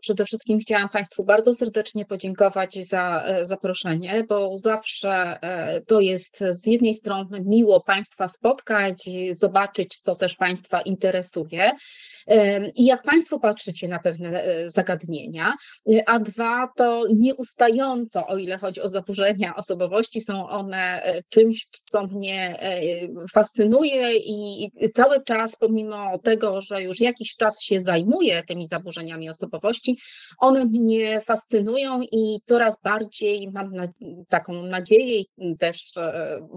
Przede wszystkim chciałam Państwu bardzo serdecznie podziękować za zaproszenie, bo zawsze to jest z jednej strony miło Państwa spotkać, zobaczyć, co też Państwa interesuje i jak Państwo patrzycie na pewne zagadnienia, a dwa, to nieustająco, o ile chodzi o zaburzenia osobowości, są one czymś, co mnie fascynuje i cały czas, pomimo tego, że już jakiś czas się zajmuję tymi zaburzeniami osobowości, one mnie fascynują i coraz bardziej mam taką nadzieję i też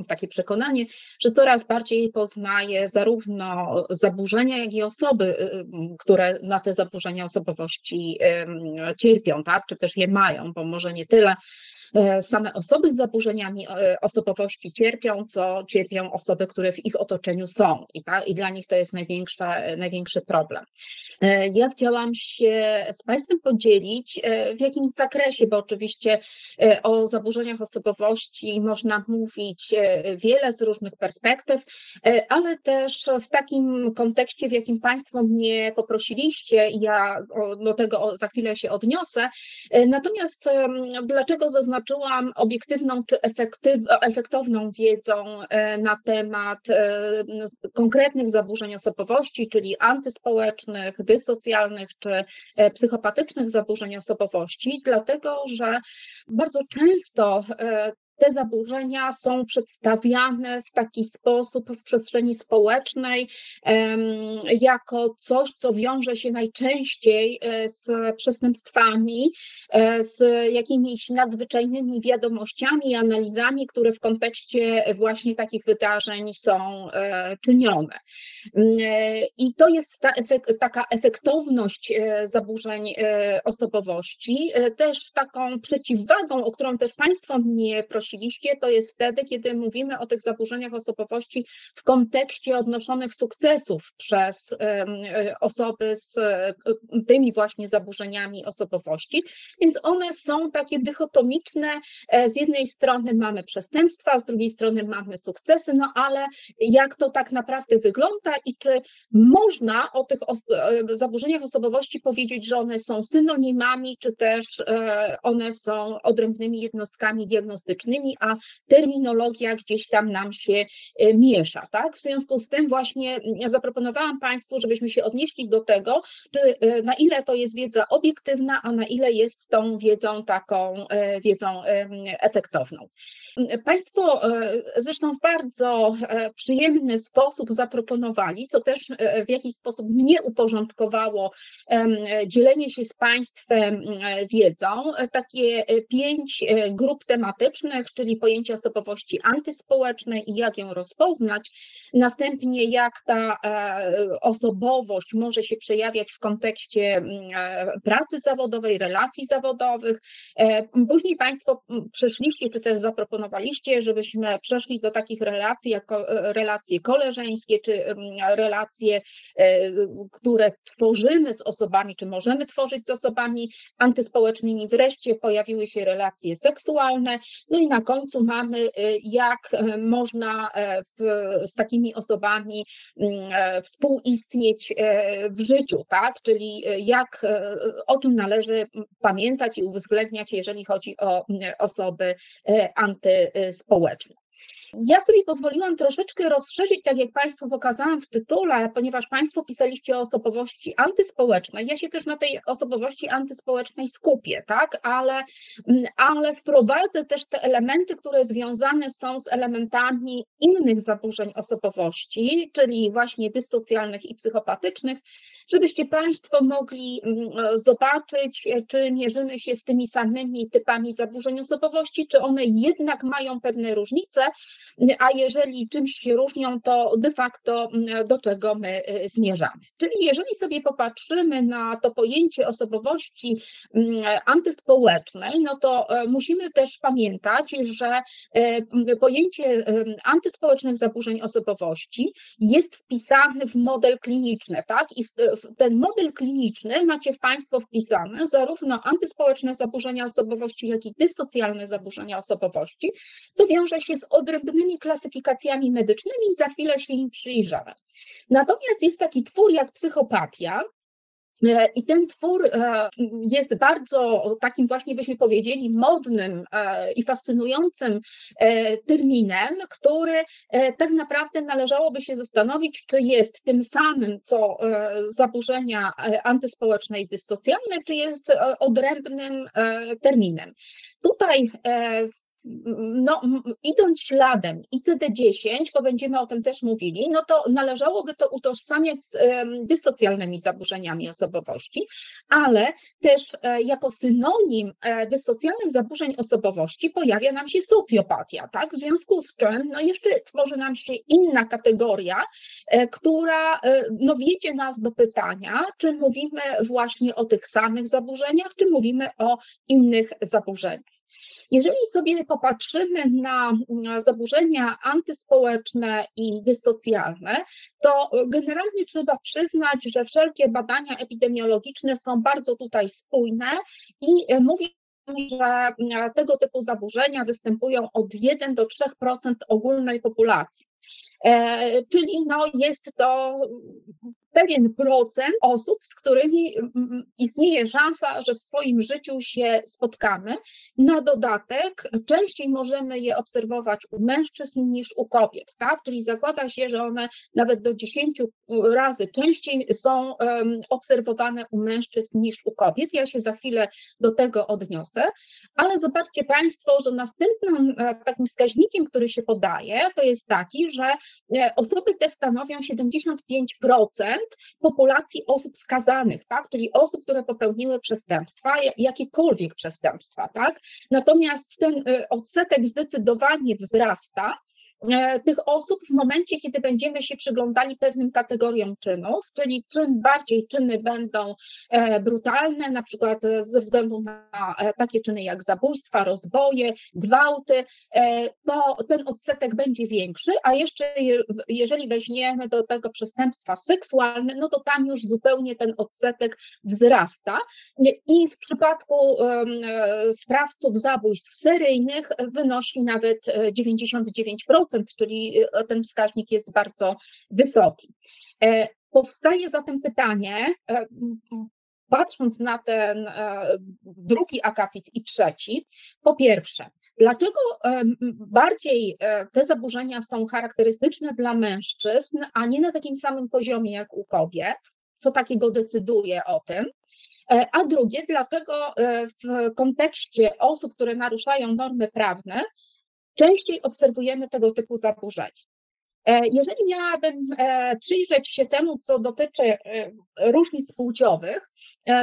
takie przekonanie, że coraz bardziej poznaję zarówno zaburzenia, jak i osoby, które na te zaburzenia osobowości cierpią, tak? Czy też je mają, bo może nie tyle same osoby z zaburzeniami osobowości cierpią, co cierpią osoby, które w ich otoczeniu są i dla nich to jest największy problem. Ja chciałam się z Państwem podzielić w jakimś zakresie, bo oczywiście o zaburzeniach osobowości można mówić wiele z różnych perspektyw, ale też w takim kontekście, w jakim Państwo mnie poprosiliście, ja do tego za chwilę się odniosę. Natomiast dlaczego zaznaczyłam obiektywną czy efektowną wiedzą na temat konkretnych zaburzeń osobowości, czyli antyspołecznych, dysocjalnych czy psychopatycznych zaburzeń osobowości, dlatego że bardzo często te zaburzenia są przedstawiane w taki sposób w przestrzeni społecznej jako coś, co wiąże się najczęściej z przestępstwami, z jakimiś nadzwyczajnymi wiadomościami, analizami, które w kontekście właśnie takich wydarzeń są czynione. I to jest taka efektowność zaburzeń osobowości, też taką przeciwwagą, o którą też Państwo mnie prosili. To jest wtedy, kiedy mówimy o tych zaburzeniach osobowości w kontekście odnoszonych sukcesów przez osoby z tymi właśnie zaburzeniami osobowości, więc one są takie dychotomiczne, z jednej strony mamy przestępstwa, z drugiej strony mamy sukcesy, no ale jak to tak naprawdę wygląda i czy można o tych zaburzeniach osobowości powiedzieć, że one są synonimami, czy też one są odrębnymi jednostkami diagnostycznymi, a terminologia gdzieś tam nam się miesza, tak? W związku z tym właśnie ja zaproponowałam Państwu, żebyśmy się odnieśli do tego, czy na ile to jest wiedza obiektywna, a na ile jest tą wiedzą taką wiedzą efektowną. Państwo zresztą w bardzo przyjemny sposób zaproponowali, co też w jakiś sposób mnie uporządkowało dzielenie się z Państwem wiedzą, takie 5 grup tematycznych, czyli pojęcie osobowości antyspołecznej i jak ją rozpoznać, następnie jak ta osobowość może się przejawiać w kontekście pracy zawodowej, relacji zawodowych. Później Państwo przeszliście, czy też zaproponowaliście, żebyśmy przeszli do takich relacji, jak relacje koleżeńskie, czy relacje, które tworzymy z osobami, czy możemy tworzyć z osobami antyspołecznymi. Wreszcie pojawiły się relacje seksualne, no i na końcu mamy, jak można z takimi osobami współistnieć w życiu, tak? Czyli jak, o czym należy pamiętać i uwzględniać, jeżeli chodzi o osoby antyspołeczne. Ja sobie pozwoliłam troszeczkę rozszerzyć, tak jak Państwu pokazałam w tytule, ponieważ Państwo pisaliście o osobowości antyspołecznej. Ja się też na tej osobowości antyspołecznej skupię, tak? Ale wprowadzę też te elementy, które związane są z elementami innych zaburzeń osobowości, czyli właśnie dysocjalnych i psychopatycznych, żebyście Państwo mogli zobaczyć, czy mierzymy się z tymi samymi typami zaburzeń osobowości, czy one jednak mają pewne różnice, drodze, a jeżeli czymś się różnią, to de facto do czego my zmierzamy. Czyli jeżeli sobie popatrzymy na to pojęcie osobowości antyspołecznej, no to musimy też pamiętać, że pojęcie antyspołecznych zaburzeń osobowości jest wpisane w model kliniczny, tak? I w ten model kliniczny macie w Państwo wpisane zarówno antyspołeczne zaburzenia osobowości, jak i dysocjalne zaburzenia osobowości, co wiąże się z odrębnymi klasyfikacjami medycznymi i za chwilę się im przyjrzymy. Natomiast jest taki twór jak psychopatia, i ten twór jest bardzo takim właśnie, byśmy powiedzieli, modnym i fascynującym terminem, który tak naprawdę należałoby się zastanowić, czy jest tym samym, co zaburzenia antyspołeczne i dysocjalne, czy jest odrębnym terminem. Tutaj no, idąc śladem ICD-10, bo będziemy o tym też mówili, no to należałoby to utożsamiać z dysocjalnymi zaburzeniami osobowości, ale też jako synonim dysocjalnych zaburzeń osobowości pojawia nam się socjopatia, tak? W związku z czym no jeszcze tworzy nam się inna kategoria, która no wiedzie nas do pytania, czy mówimy właśnie o tych samych zaburzeniach, czy mówimy o innych zaburzeniach. Jeżeli sobie popatrzymy na zaburzenia antyspołeczne i dysocjalne, to generalnie trzeba przyznać, że wszelkie badania epidemiologiczne są bardzo tutaj spójne i mówię, że tego typu zaburzenia występują od 1 do 3% ogólnej populacji. Czyli no jest to pewien procent osób, z którymi istnieje szansa, że w swoim życiu się spotkamy. Na dodatek częściej możemy je obserwować u mężczyzn niż u kobiet, tak? Czyli zakłada się, że one nawet do 10 razy częściej są obserwowane u mężczyzn niż u kobiet. Ja się za chwilę do tego odniosę, ale zobaczcie Państwo, że następnym takim wskaźnikiem, który się podaje, to jest taki, że osoby te stanowią 75% populacji osób skazanych, tak? Czyli osób, które popełniły przestępstwa, jakiekolwiek przestępstwa, tak? Natomiast ten odsetek zdecydowanie wzrasta tych osób w momencie, kiedy będziemy się przyglądali pewnym kategoriom czynów, czyli czym bardziej czyny będą brutalne, na przykład ze względu na takie czyny jak zabójstwa, rozboje, gwałty, to ten odsetek będzie większy, a jeszcze jeżeli weźmiemy do tego przestępstwa seksualne, no to tam już zupełnie ten odsetek wzrasta i w przypadku sprawców zabójstw seryjnych wynosi nawet 99%, czyli ten wskaźnik jest bardzo wysoki. Powstaje zatem pytanie, patrząc na ten drugi akapit i trzeci, po pierwsze, dlaczego bardziej te zaburzenia są charakterystyczne dla mężczyzn, a nie na takim samym poziomie jak u kobiet? Co takiego decyduje o tym? A drugie, dlaczego w kontekście osób, które naruszają normy prawne, częściej obserwujemy tego typu zaburzenia? Jeżeli miałabym przyjrzeć się temu, co dotyczy różnic płciowych,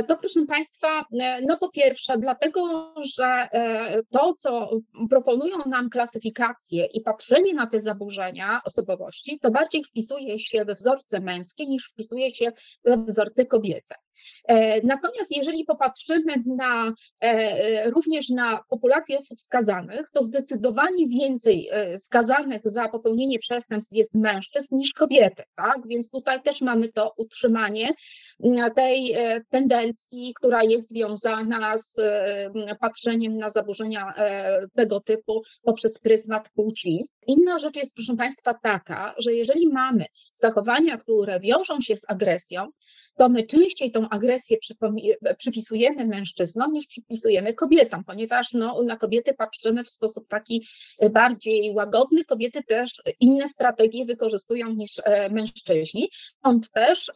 to proszę Państwa, no po pierwsze dlatego, że to, co proponują nam klasyfikacje i patrzenie na te zaburzenia osobowości, to bardziej wpisuje się we wzorce męskie niż wpisuje się we wzorce kobiece. Natomiast jeżeli popatrzymy na, również na populację osób skazanych, to zdecydowanie więcej skazanych za popełnienie przestępstw jest mężczyzn niż kobiety, tak? Więc tutaj też mamy to utrzymanie tej tendencji, która jest związana z patrzeniem na zaburzenia tego typu poprzez pryzmat płci. Inna rzecz jest, proszę Państwa, taka, że jeżeli mamy zachowania, które wiążą się z agresją, to my częściej tą agresję przypisujemy mężczyznom niż przypisujemy kobietom, ponieważ no, na kobiety patrzymy w sposób taki bardziej łagodny. Kobiety też inne strategie wykorzystują niż mężczyźni. Stąd też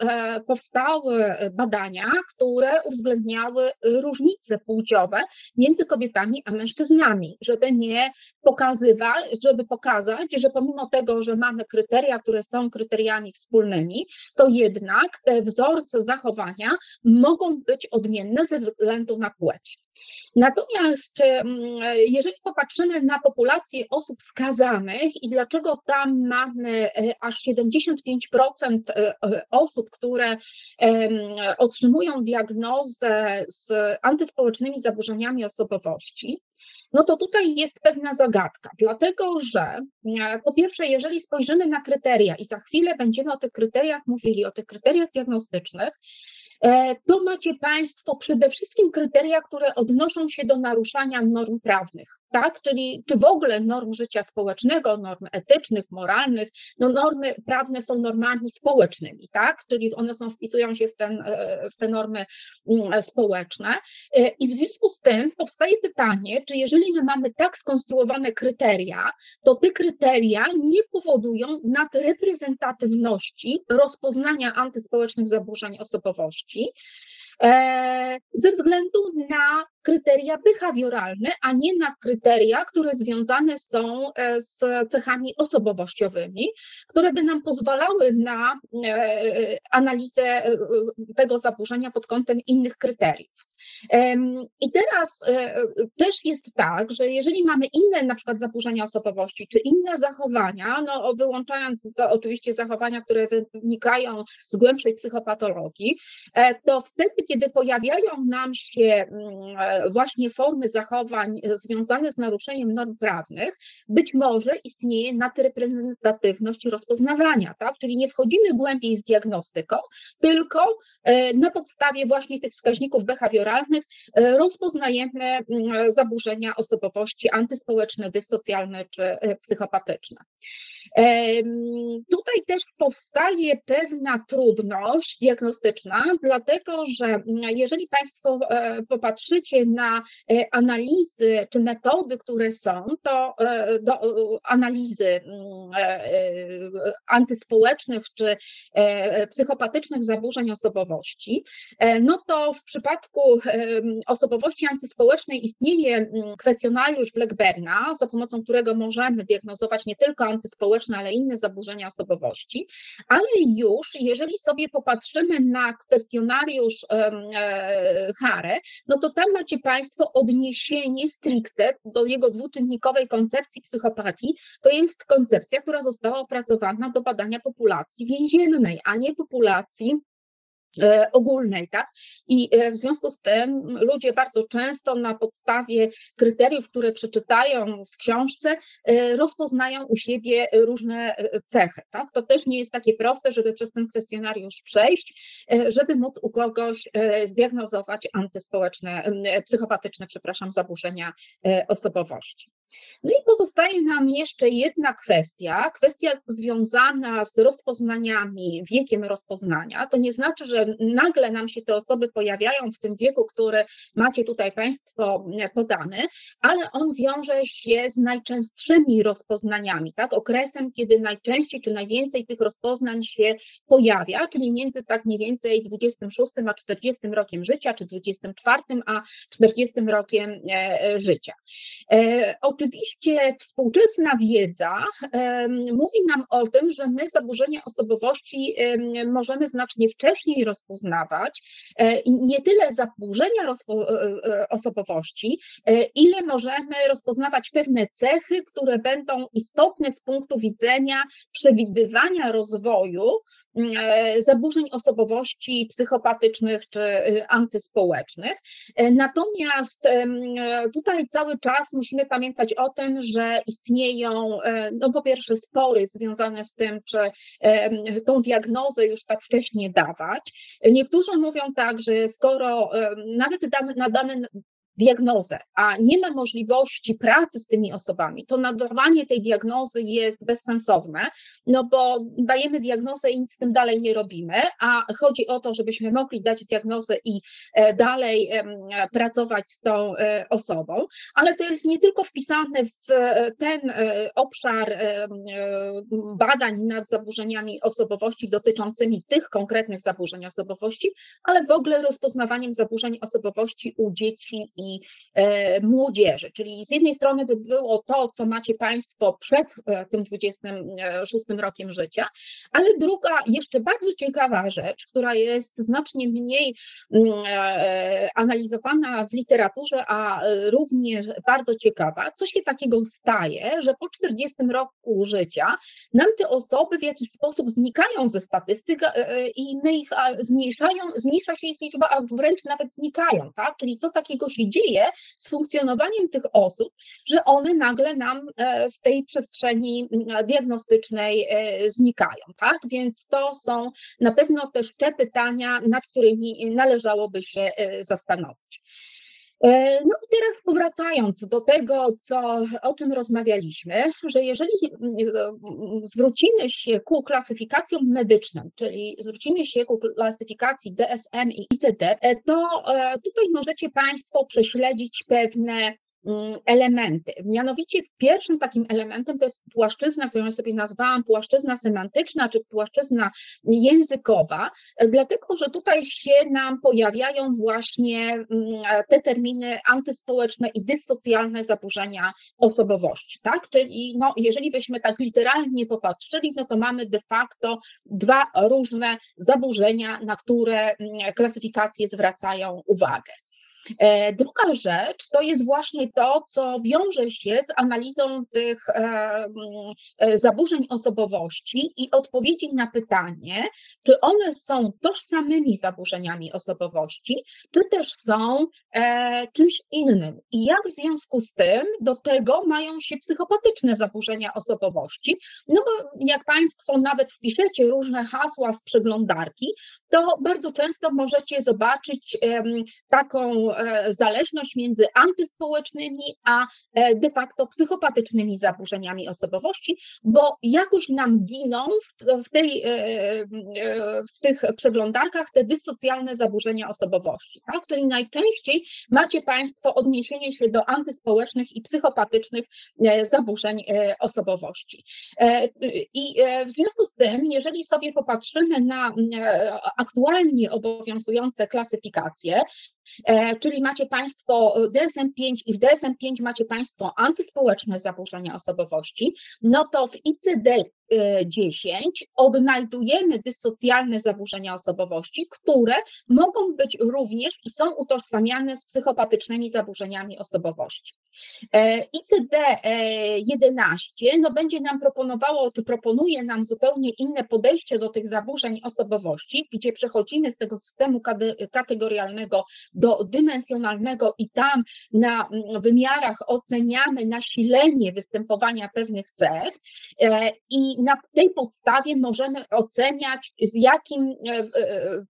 powstały badania, które uwzględniały różnice płciowe między kobietami a mężczyznami, żeby pokazać, że pomimo tego, że mamy kryteria, które są kryteriami wspólnymi, to jednak te wzorce zachowania badania mogą być odmienne ze względu na płeć. Natomiast jeżeli popatrzymy na populację osób skazanych i dlaczego tam mamy aż 75% osób, które otrzymują diagnozę z antyspołecznymi zaburzeniami osobowości, no to tutaj jest pewna zagadka, dlatego że po pierwsze, jeżeli spojrzymy na kryteria i za chwilę będziemy o tych kryteriach mówili, o tych kryteriach diagnostycznych, to macie Państwo przede wszystkim kryteria, które odnoszą się do naruszania norm prawnych, tak? Czyli czy w ogóle norm życia społecznego, norm etycznych, moralnych, no normy prawne są normami społecznymi, tak? Czyli one są, wpisują się w te normy społeczne i w związku z tym powstaje pytanie, czy jeżeli my mamy tak skonstruowane kryteria, to te kryteria nie powodują nadreprezentatywności rozpoznania antyspołecznych zaburzeń osobowości, ze względu na kryteria behawioralne, a nie na kryteria, które związane są z cechami osobowościowymi, które by nam pozwalały na analizę tego zaburzenia pod kątem innych kryteriów. I teraz też jest tak, że jeżeli mamy inne na przykład zaburzenia osobowości czy inne zachowania, no wyłączając oczywiście zachowania, które wynikają z głębszej psychopatologii, to wtedy, kiedy pojawiają nam się właśnie formy zachowań związane z naruszeniem norm prawnych, być może istnieje nadreprezentatywność rozpoznawania, tak? Czyli nie wchodzimy głębiej z diagnostyką, tylko na podstawie właśnie tych wskaźników behawioralnych rozpoznajemy zaburzenia osobowości antyspołeczne, dysocjalne czy psychopatyczne. Tutaj też powstaje pewna trudność diagnostyczna, dlatego że jeżeli Państwo popatrzycie na analizy czy metody, które są, to do analizy antyspołecznych czy psychopatycznych zaburzeń osobowości, no to w przypadku osobowości antyspołecznej istnieje kwestionariusz Blackberna, za pomocą którego możemy diagnozować nie tylko antyspołeczne, ale inne zaburzenia osobowości, ale już jeżeli sobie popatrzymy na kwestionariusz Hare, no to tam macie Państwo odniesienie stricte do jego dwuczynnikowej koncepcji psychopatii. To jest koncepcja, która została opracowana do badania populacji więziennej, a nie populacji ogólnej, tak? I w związku z tym ludzie bardzo często na podstawie kryteriów, które przeczytają w książce, rozpoznają u siebie różne cechy, tak? To też nie jest takie proste, żeby przez ten kwestionariusz przejść, żeby móc u kogoś zdiagnozować psychopatyczne zaburzenia osobowości. No i pozostaje nam jeszcze jedna kwestia związana z rozpoznaniami, wiekiem rozpoznania. To nie znaczy, że nagle nam się te osoby pojawiają w tym wieku, który macie tutaj Państwo podany, ale on wiąże się z najczęstszymi rozpoznaniami, tak? Okresem, kiedy najczęściej czy najwięcej tych rozpoznań się pojawia, czyli między tak mniej więcej 26 a 40 rokiem życia, czy 24 a 40 rokiem życia. Oczywiście współczesna wiedza mówi nam o tym, że my zaburzenia osobowości możemy znacznie wcześniej rozpoznawać i nie tyle zaburzenia osobowości, ile możemy rozpoznawać pewne cechy, które będą istotne z punktu widzenia przewidywania rozwoju zaburzeń osobowości psychopatycznych czy antyspołecznych. Natomiast tutaj cały czas musimy pamiętać o tym, że istnieją, no po pierwsze, spory związane z tym, czy tą diagnozę już tak wcześnie dawać. Niektórzy mówią tak, że skoro nawet nadamy diagnozę, a nie ma możliwości pracy z tymi osobami, to nadawanie tej diagnozy jest bezsensowne, no bo dajemy diagnozę i nic z tym dalej nie robimy, a chodzi o to, żebyśmy mogli dać diagnozę i dalej pracować z tą osobą, ale to jest nie tylko wpisane w ten obszar badań nad zaburzeniami osobowości dotyczącymi tych konkretnych zaburzeń osobowości, ale w ogóle rozpoznawaniem zaburzeń osobowości u dzieci i i młodzieży. Czyli z jednej strony by było to, co macie Państwo przed tym 26 rokiem życia, ale druga, jeszcze bardzo ciekawa rzecz, która jest znacznie mniej analizowana w literaturze, a również bardzo ciekawa, co się takiego staje, że po 40 roku życia nam te osoby w jakiś sposób znikają ze statystyk i my ich zmniejsza się ich liczba, a wręcz nawet znikają, tak? Czyli co takiego się dzieje z funkcjonowaniem tych osób, że one nagle nam z tej przestrzeni diagnostycznej znikają, tak? Więc to są na pewno też te pytania, nad którymi należałoby się zastanowić. No i teraz powracając do tego, o czym rozmawialiśmy, że jeżeli zwrócimy się ku klasyfikacjom medycznym, czyli zwrócimy się ku klasyfikacji DSM i ICD, to tutaj możecie Państwo prześledzić pewne elementy. Mianowicie pierwszym takim elementem to jest płaszczyzna, którą sobie nazwałam płaszczyzna semantyczna czy płaszczyzna językowa, dlatego że tutaj się nam pojawiają właśnie te terminy antyspołeczne i dyssocjalne zaburzenia osobowości, tak? Czyli no, jeżeli byśmy tak literalnie popatrzyli, no to mamy de facto dwa różne zaburzenia, na które klasyfikacje zwracają uwagę. Druga rzecz to jest właśnie to, co wiąże się z analizą tych zaburzeń osobowości i odpowiedzi na pytanie, czy one są tożsamymi zaburzeniami osobowości, czy też są czymś innym. I jak w związku z tym do tego mają się psychopatyczne zaburzenia osobowości, no bo jak Państwo nawet wpiszecie różne hasła w przeglądarki, to bardzo często możecie zobaczyć taką zależność między antyspołecznymi a de facto psychopatycznymi zaburzeniami osobowości, bo jakoś nam giną w tych przeglądarkach te dyssocjalne zaburzenia osobowości, tak? Czyli najczęściej macie Państwo odniesienie się do antyspołecznych i psychopatycznych zaburzeń osobowości. I w związku z tym, jeżeli sobie popatrzymy na aktualnie obowiązujące klasyfikacje, czyli macie Państwo DSM-5 i w DSM-5 macie Państwo antyspołeczne zaburzenia osobowości, no to w ICD-10 odnajdujemy dyssocjalne zaburzenia osobowości, które mogą być również i są utożsamiane z psychopatycznymi zaburzeniami osobowości. ICD-11 no będzie nam proponowało, czy proponuje nam zupełnie inne podejście do tych zaburzeń osobowości, gdzie przechodzimy z tego systemu kategorialnego do dymensjonalnego i tam na wymiarach oceniamy nasilenie występowania pewnych cech i na tej podstawie możemy oceniać, z jakim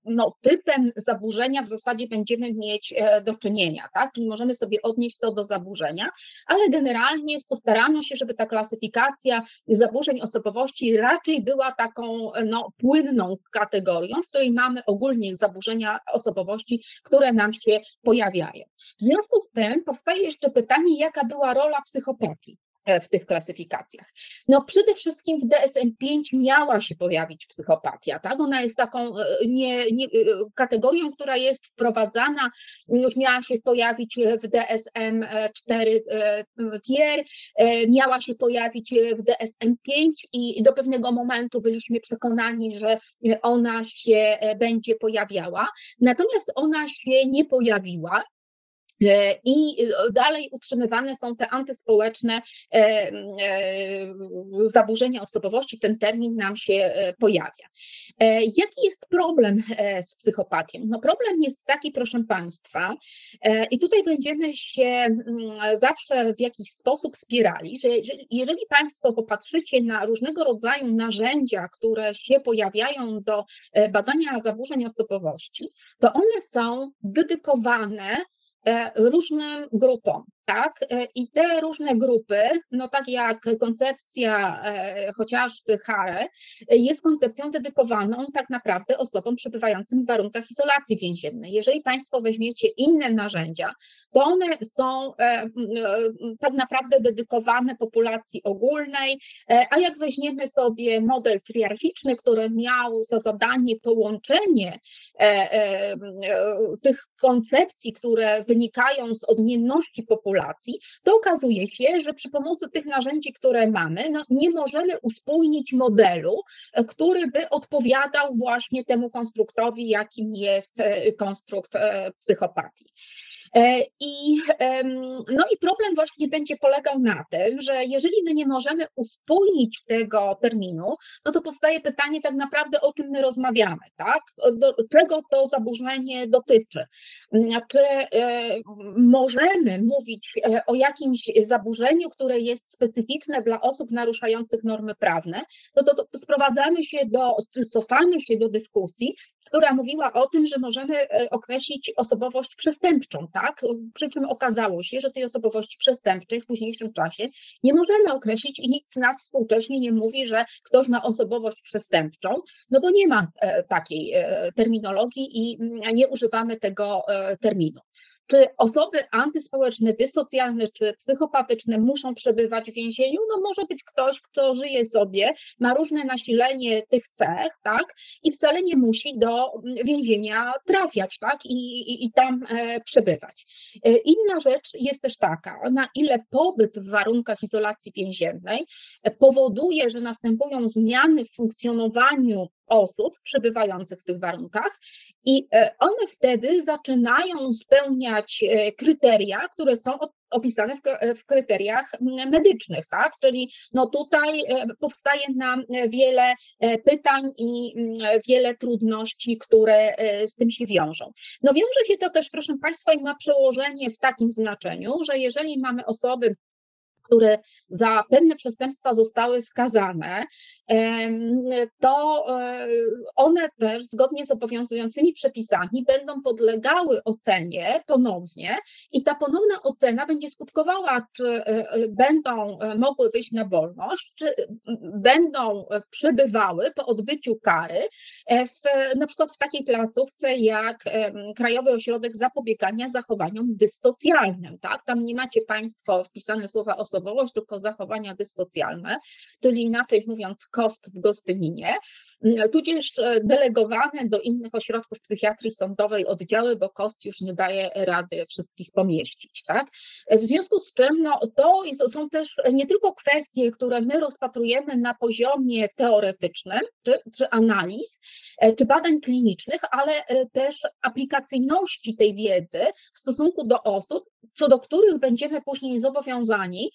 no, typem zaburzenia w zasadzie będziemy mieć do czynienia, tak? Czyli możemy sobie odnieść to do zaburzenia, ale generalnie postarano się, żeby ta klasyfikacja zaburzeń osobowości raczej była taką no, płynną kategorią, w której mamy ogólnie zaburzenia osobowości, które nam się pojawiają. W związku z tym powstaje jeszcze pytanie, jaka była rola psychopatii w tych klasyfikacjach. No przede wszystkim w DSM-5 miała się pojawić psychopatia, tak? Ona jest taką kategorią, która jest wprowadzana, już miała się pojawić w DSM-4 TR, miała się pojawić w DSM-5 i do pewnego momentu byliśmy przekonani, że ona się będzie pojawiała, natomiast ona się nie pojawiła. I dalej utrzymywane są te antyspołeczne zaburzenia osobowości, ten termin nam się pojawia. Jaki jest problem z psychopatią? No problem jest taki, proszę Państwa, i tutaj będziemy się zawsze w jakiś sposób spierali, że jeżeli Państwo popatrzycie na różnego rodzaju narzędzia, które się pojawiają do badania zaburzeń osobowości, to one są dedykowane różnym grupom. Tak, i te różne grupy, no tak jak koncepcja chociażby Hare, jest koncepcją dedykowaną tak naprawdę osobom przebywającym w warunkach izolacji więziennej. Jeżeli Państwo weźmiecie inne narzędzia, to one są tak naprawdę dedykowane populacji ogólnej, a jak weźmiemy sobie model triarchiczny, który miał za zadanie połączenie tych koncepcji, które wynikają z odmienności populacji, to okazuje się, że przy pomocy tych narzędzi, które mamy, no nie możemy uspójnić modelu, który by odpowiadał właśnie temu konstruktowi, jakim jest konstrukt psychopatii. I problem właśnie będzie polegał na tym, że jeżeli my nie możemy uspójnić tego terminu, no to powstaje pytanie tak naprawdę, o czym my rozmawiamy, tak? Czego to zaburzenie dotyczy? Czy możemy mówić o jakimś zaburzeniu, które jest specyficzne dla osób naruszających normy prawne? No to sprowadzamy się cofamy się do dyskusji, która mówiła o tym, że możemy określić osobowość przestępczą, tak? Przy czym okazało się, że tej osobowości przestępczej w późniejszym czasie nie możemy określić i nikt z nas współcześnie nie mówi, że ktoś ma osobowość przestępczą, no bo nie ma takiej terminologii i nie używamy tego terminu. Czy osoby antyspołeczne, dysocjalne czy psychopatyczne muszą przebywać w więzieniu? No może być ktoś, kto żyje sobie, ma różne nasilenie tych cech, tak, i wcale nie musi do więzienia trafiać, tak, i tam przebywać. Inna rzecz jest też taka, na ile pobyt w warunkach izolacji więziennej powoduje, że następują zmiany w funkcjonowaniu osób przebywających w tych warunkach i one wtedy zaczynają spełniać kryteria, które są opisane w kryteriach medycznych, tak? Czyli no tutaj powstaje nam wiele pytań i wiele trudności, które z tym się wiążą. No wiąże się to też, proszę Państwa, i ma przełożenie w takim znaczeniu, że jeżeli mamy osoby, które za pewne przestępstwa zostały skazane, to one też zgodnie z obowiązującymi przepisami będą podlegały ocenie ponownie i ta ponowna ocena będzie skutkowała, czy będą mogły wyjść na wolność, czy będą przebywały po odbyciu kary na przykład w takiej placówce jak Krajowy Ośrodek Zapobiegania Zachowaniom Dyssocjalnym, tak? Tam nie macie Państwo wpisane słowa osobowość, tylko zachowania dyssocjalne, czyli inaczej mówiąc KOZZD w Gostyninie, tudzież delegowane do innych ośrodków psychiatrii sądowej oddziały, bo KOZZD już nie daje rady wszystkich pomieścić, tak? W związku z czym no, to są też nie tylko kwestie, które my rozpatrujemy na poziomie teoretycznym, czy analiz, czy badań klinicznych, ale też aplikacyjności tej wiedzy w stosunku do osób, co do których będziemy później zobowiązani,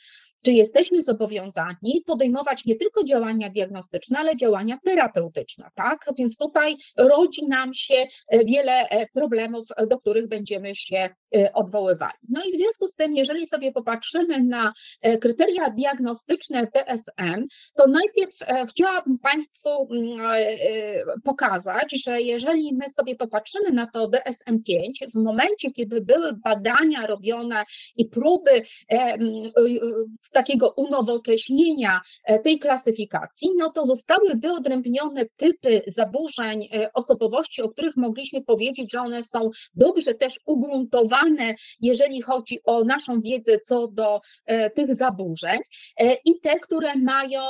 czy jesteśmy zobowiązani podejmować nie tylko działania diagnostyczne, ale działania terapeutyczne, tak? Więc tutaj rodzi nam się wiele problemów, do których będziemy się odwoływali. No i w związku z tym, jeżeli sobie popatrzymy na kryteria diagnostyczne DSM, to najpierw chciałabym Państwu pokazać, że jeżeli my sobie popatrzymy na to DSM-5, w momencie, kiedy były badania robione i próby takiego unowocześnienia tej klasyfikacji, no to zostały wyodrębnione typy zaburzeń osobowości, o których mogliśmy powiedzieć, że one są dobrze też ugruntowane, jeżeli chodzi o naszą wiedzę co do tych zaburzeń i te, które mają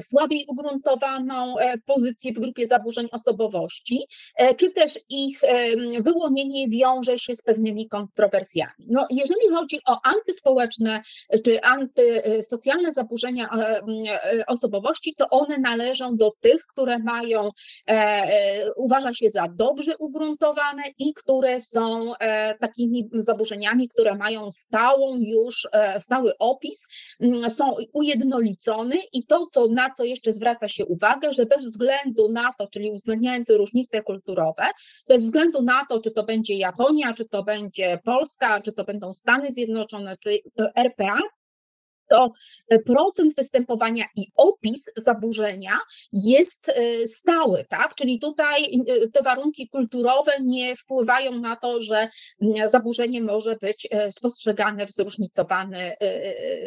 słabiej ugruntowaną pozycję w grupie zaburzeń osobowości, czy też ich wyłonienie wiąże się z pewnymi kontrowersjami. No, jeżeli chodzi o antyspołeczne czy antysocjalne zaburzenia osobowości, to one należą do tych, które mają, uważa się za dobrze ugruntowane i które są takimi zaburzeniami, które mają stały opis, są ujednolicone i to, na co jeszcze zwraca się uwagę, że bez względu na to, czyli uwzględniając różnice kulturowe, bez względu na to, czy to będzie Japonia, czy to będzie Polska, czy to będą Stany Zjednoczone, czy RPA, to procent występowania i opis zaburzenia jest stały, tak? Czyli tutaj te warunki kulturowe nie wpływają na to, że zaburzenie może być spostrzegane w zróżnicowany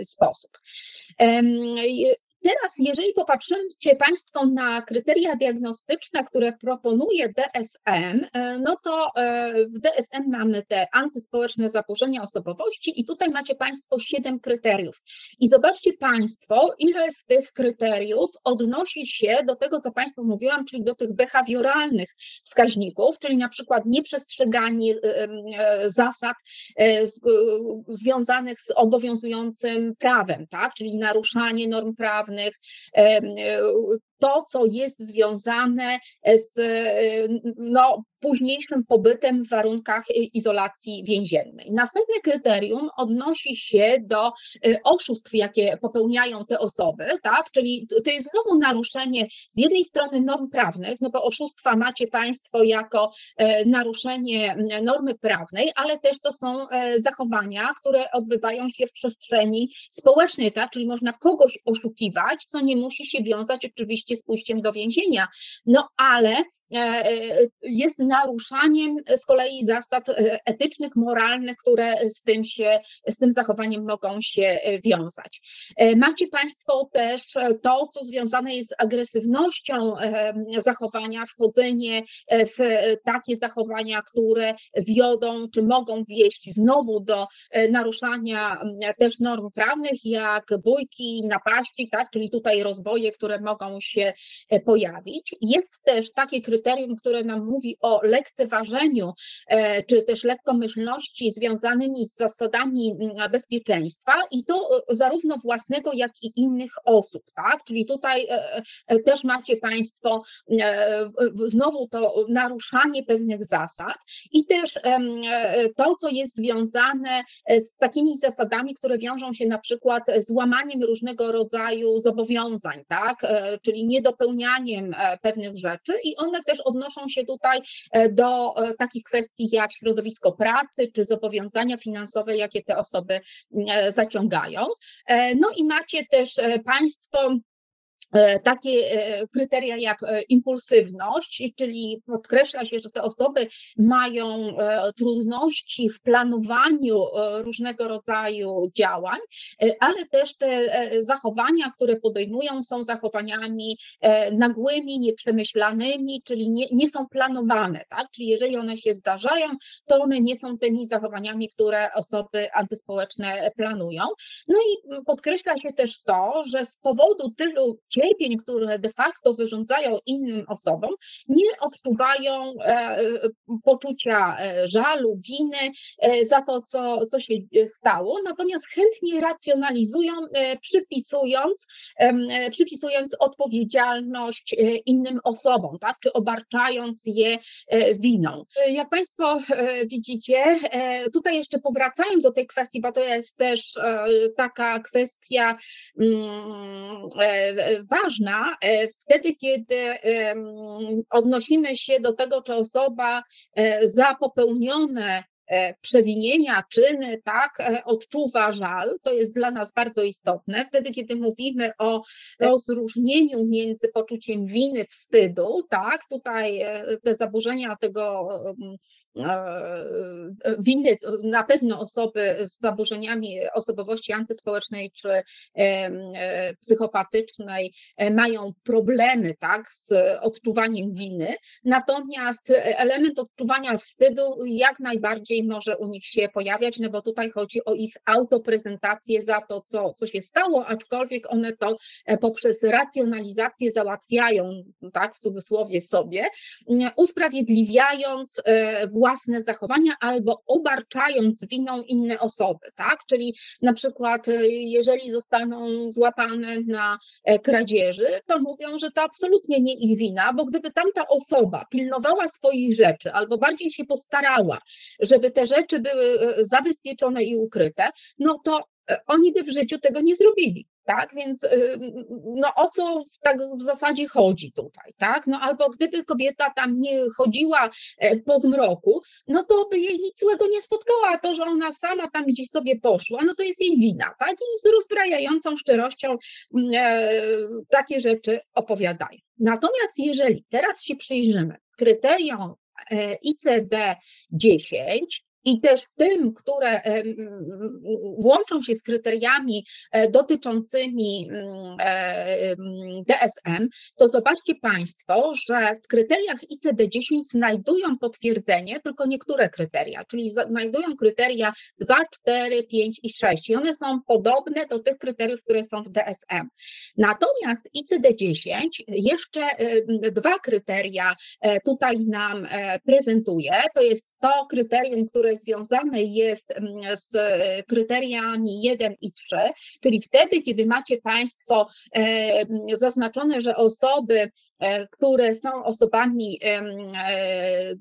sposób. Teraz, jeżeli popatrzycie Państwo na kryteria diagnostyczne, które proponuje DSM, no to w DSM mamy te antyspołeczne zaburzenia osobowości i tutaj macie Państwo 7 kryteriów. I zobaczcie Państwo, ile z tych kryteriów odnosi się do tego, co Państwu mówiłam, czyli do tych behawioralnych wskaźników, czyli na przykład nieprzestrzeganie zasad związanych z obowiązującym prawem, tak? Czyli naruszanie norm prawnych, to, co jest związane z późniejszym pobytem w warunkach izolacji więziennej. Następne kryterium odnosi się do oszustw, jakie popełniają te osoby, tak? Czyli to jest znowu naruszenie z jednej strony norm prawnych, no bo oszustwa macie Państwo jako naruszenie normy prawnej, ale też to są zachowania, które odbywają się w przestrzeni społecznej, tak? Czyli można kogoś oszukiwać, co nie musi się wiązać oczywiście z pójściem do więzienia, no ale jest naruszaniem z kolei zasad etycznych, moralnych, które z tym zachowaniem mogą się wiązać. Macie Państwo też to, co związane jest z agresywnością zachowania, wchodzenie w takie zachowania, które wiodą czy mogą wieść znowu do naruszania też norm prawnych, jak bójki, napaści, tak? Czyli tutaj rozboje, które mogą się pojawić. Jest też takie kryterium, które nam mówi o lekceważeniu czy też lekkomyślności związanymi z zasadami bezpieczeństwa i to zarówno własnego, jak i innych osób, tak? Czyli tutaj też macie Państwo znowu to naruszanie pewnych zasad i też to, co jest związane z takimi zasadami, które wiążą się na przykład z łamaniem różnego rodzaju zobowiązań, tak? Czyli niedopełnianiem pewnych rzeczy i one też odnoszą się tutaj do takich kwestii jak środowisko pracy czy zobowiązania finansowe, jakie te osoby zaciągają. No i macie też Państwo takie kryteria jak impulsywność, czyli podkreśla się, że te osoby mają trudności w planowaniu różnego rodzaju działań, ale też te zachowania, które podejmują, są zachowaniami nagłymi, nieprzemyślanymi, czyli nie są planowane, tak? Czyli jeżeli one się zdarzają, to one nie są tymi zachowaniami, które osoby antyspołeczne planują. No i podkreśla się też to, że z powodu tylu cierpień, które de facto wyrządzają innym osobom, nie odczuwają poczucia żalu, winy za to, co się stało, natomiast chętnie racjonalizują, przypisując odpowiedzialność innym osobom, tak? Czy obarczając je winą. Jak Państwo widzicie, tutaj jeszcze powracając do tej kwestii, bo to jest też taka kwestia ważna wtedy, kiedy odnosimy się do tego, czy osoba za popełnione przewinienia, czyny, tak, odczuwa żal. To jest dla nas bardzo istotne. Wtedy, kiedy mówimy o rozróżnieniu między poczuciem winy, wstydu, tak, tutaj te zaburzenia tego winy na pewno osoby z zaburzeniami osobowości antyspołecznej czy psychopatycznej mają problemy, tak, z odczuwaniem winy, natomiast element odczuwania wstydu jak najbardziej może u nich się pojawiać, no bo tutaj chodzi o ich autoprezentację za to, co się stało, aczkolwiek one to poprzez racjonalizację załatwiają, tak, w cudzysłowie sobie, usprawiedliwiając własne zachowania albo obarczając winą inne osoby, tak? Czyli na przykład jeżeli zostaną złapane na kradzieży, to mówią, że to absolutnie nie ich wina, bo gdyby tamta osoba pilnowała swoich rzeczy albo bardziej się postarała, żeby te rzeczy były zabezpieczone i ukryte, no to oni by w życiu tego nie zrobili. tak? Więc no, o co tak w zasadzie chodzi tutaj, tak? No albo gdyby kobieta tam nie chodziła po zmroku, no to by jej nic złego nie spotkała, to, że ona sama tam gdzieś sobie poszła, no to jest jej wina, tak? I z rozbrajającą szczerością takie rzeczy opowiadają. Natomiast jeżeli teraz się przyjrzymy kryteriom ICD-10 i też tym, które łączą się z kryteriami dotyczącymi DSM, to zobaczcie Państwo, że w kryteriach ICD-10 znajdują potwierdzenie tylko niektóre kryteria, czyli znajdują kryteria 2, 4, 5 i 6 i one są podobne do tych kryteriów, które są w DSM. Natomiast ICD-10 jeszcze dwa kryteria tutaj nam prezentuje, to jest to kryterium, które związane jest z kryteriami 1 i 3, czyli wtedy, kiedy macie Państwo zaznaczone, że osoby, które są osobami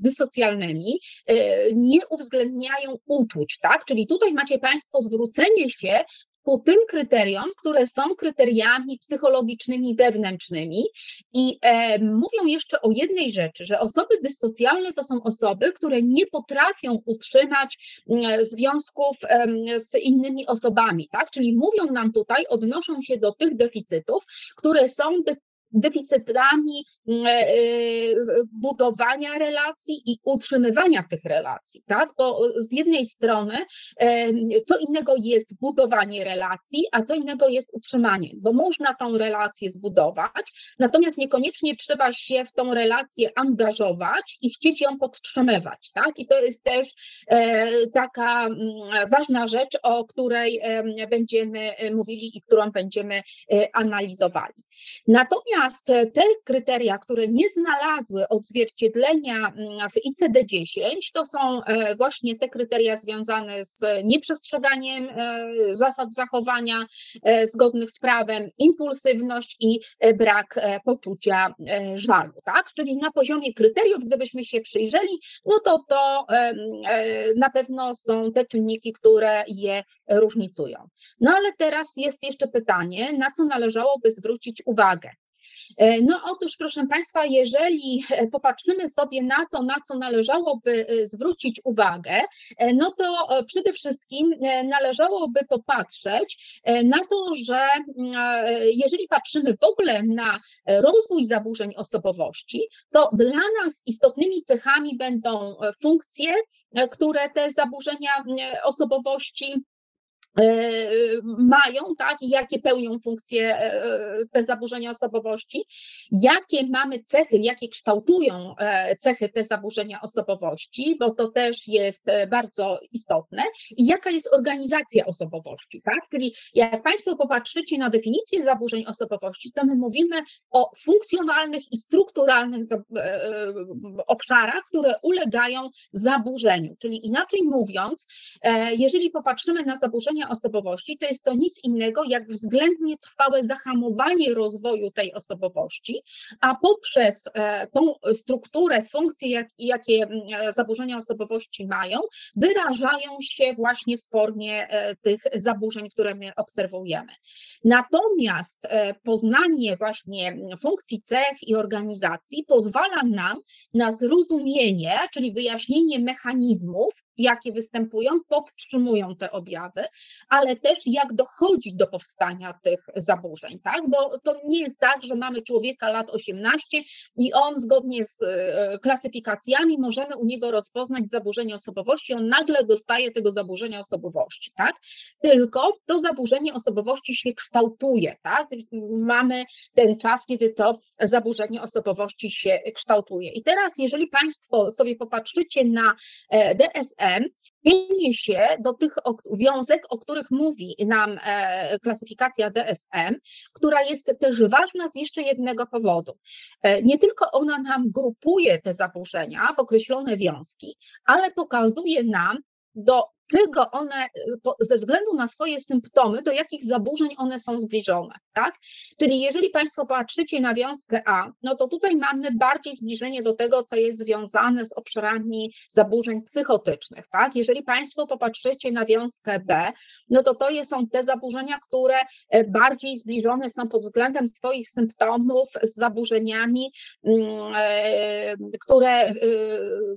dysocjalnymi, nie uwzględniają uczuć, tak? Czyli tutaj macie Państwo zwrócenie się ku tym kryteriom, które są kryteriami psychologicznymi, wewnętrznymi i mówią jeszcze o jednej rzeczy, że osoby dysocjalne to są osoby, które nie potrafią utrzymać związków z innymi osobami, tak? Czyli mówią nam tutaj, odnoszą się do tych deficytów, które są deficytami budowania relacji i utrzymywania tych relacji, tak? Bo z jednej strony co innego jest budowanie relacji, a co innego jest utrzymanie, bo można tą relację zbudować, natomiast niekoniecznie trzeba się w tą relację angażować i chcieć ją podtrzymywać, tak? I to jest też taka ważna rzecz, o której będziemy mówili i którą będziemy analizowali. Natomiast te kryteria, które nie znalazły odzwierciedlenia w ICD-10, to są właśnie te kryteria związane z nieprzestrzeganiem zasad zachowania zgodnych z prawem, impulsywność i brak poczucia żalu, tak? Czyli na poziomie kryteriów, gdybyśmy się przyjrzeli, no to na pewno są te czynniki, które je różnicują. No ale teraz jest jeszcze pytanie, na co należałoby zwrócić uwagę. No otóż, proszę Państwa, jeżeli popatrzymy sobie na to, na co należałoby zwrócić uwagę, no to przede wszystkim należałoby popatrzeć na to, że jeżeli patrzymy w ogóle na rozwój zaburzeń osobowości, to dla nas istotnymi cechami będą funkcje, które te zaburzenia osobowości mają, tak, i jakie pełnią funkcje te zaburzenia osobowości, jakie mamy cechy, jakie kształtują cechy te zaburzenia osobowości, bo to też jest bardzo istotne, i jaka jest organizacja osobowości, tak, czyli jak Państwo popatrzycie na definicję zaburzeń osobowości, to my mówimy o funkcjonalnych i strukturalnych obszarach, które ulegają zaburzeniu, czyli inaczej mówiąc, jeżeli popatrzymy na zaburzenia osobowości, to jest to nic innego jak względnie trwałe zahamowanie rozwoju tej osobowości, a poprzez tą strukturę, funkcje, jakie zaburzenia osobowości mają, wyrażają się właśnie w formie tych zaburzeń, które my obserwujemy. Natomiast poznanie właśnie funkcji, cech i organizacji pozwala nam na zrozumienie, czyli wyjaśnienie mechanizmów, jakie występują, podtrzymują te objawy, ale też jak dochodzi do powstania tych zaburzeń, tak? Bo to nie jest tak, że mamy człowieka lat 18 i on zgodnie z klasyfikacjami możemy u niego rozpoznać zaburzenie osobowości, on nagle dostaje tego zaburzenia osobowości, tak? Tylko to zaburzenie osobowości się kształtuje, tak? Mamy ten czas, kiedy to zaburzenie osobowości się kształtuje. I teraz, jeżeli Państwo sobie popatrzycie na DSM, zmieni się do tych wiązek, o których mówi nam klasyfikacja DSM, która jest też ważna z jeszcze jednego powodu. Nie tylko ona nam grupuje te zaburzenia w określone wiązki, ale pokazuje nam, do czego one ze względu na swoje symptomy, do jakich zaburzeń one są zbliżone, tak? Czyli jeżeli Państwo patrzycie na wiązkę A, no to tutaj mamy bardziej zbliżenie do tego, co jest związane z obszarami zaburzeń psychotycznych, tak? Jeżeli Państwo popatrzycie na wiązkę B, no to są te zaburzenia, które bardziej zbliżone są pod względem swoich symptomów z zaburzeniami, które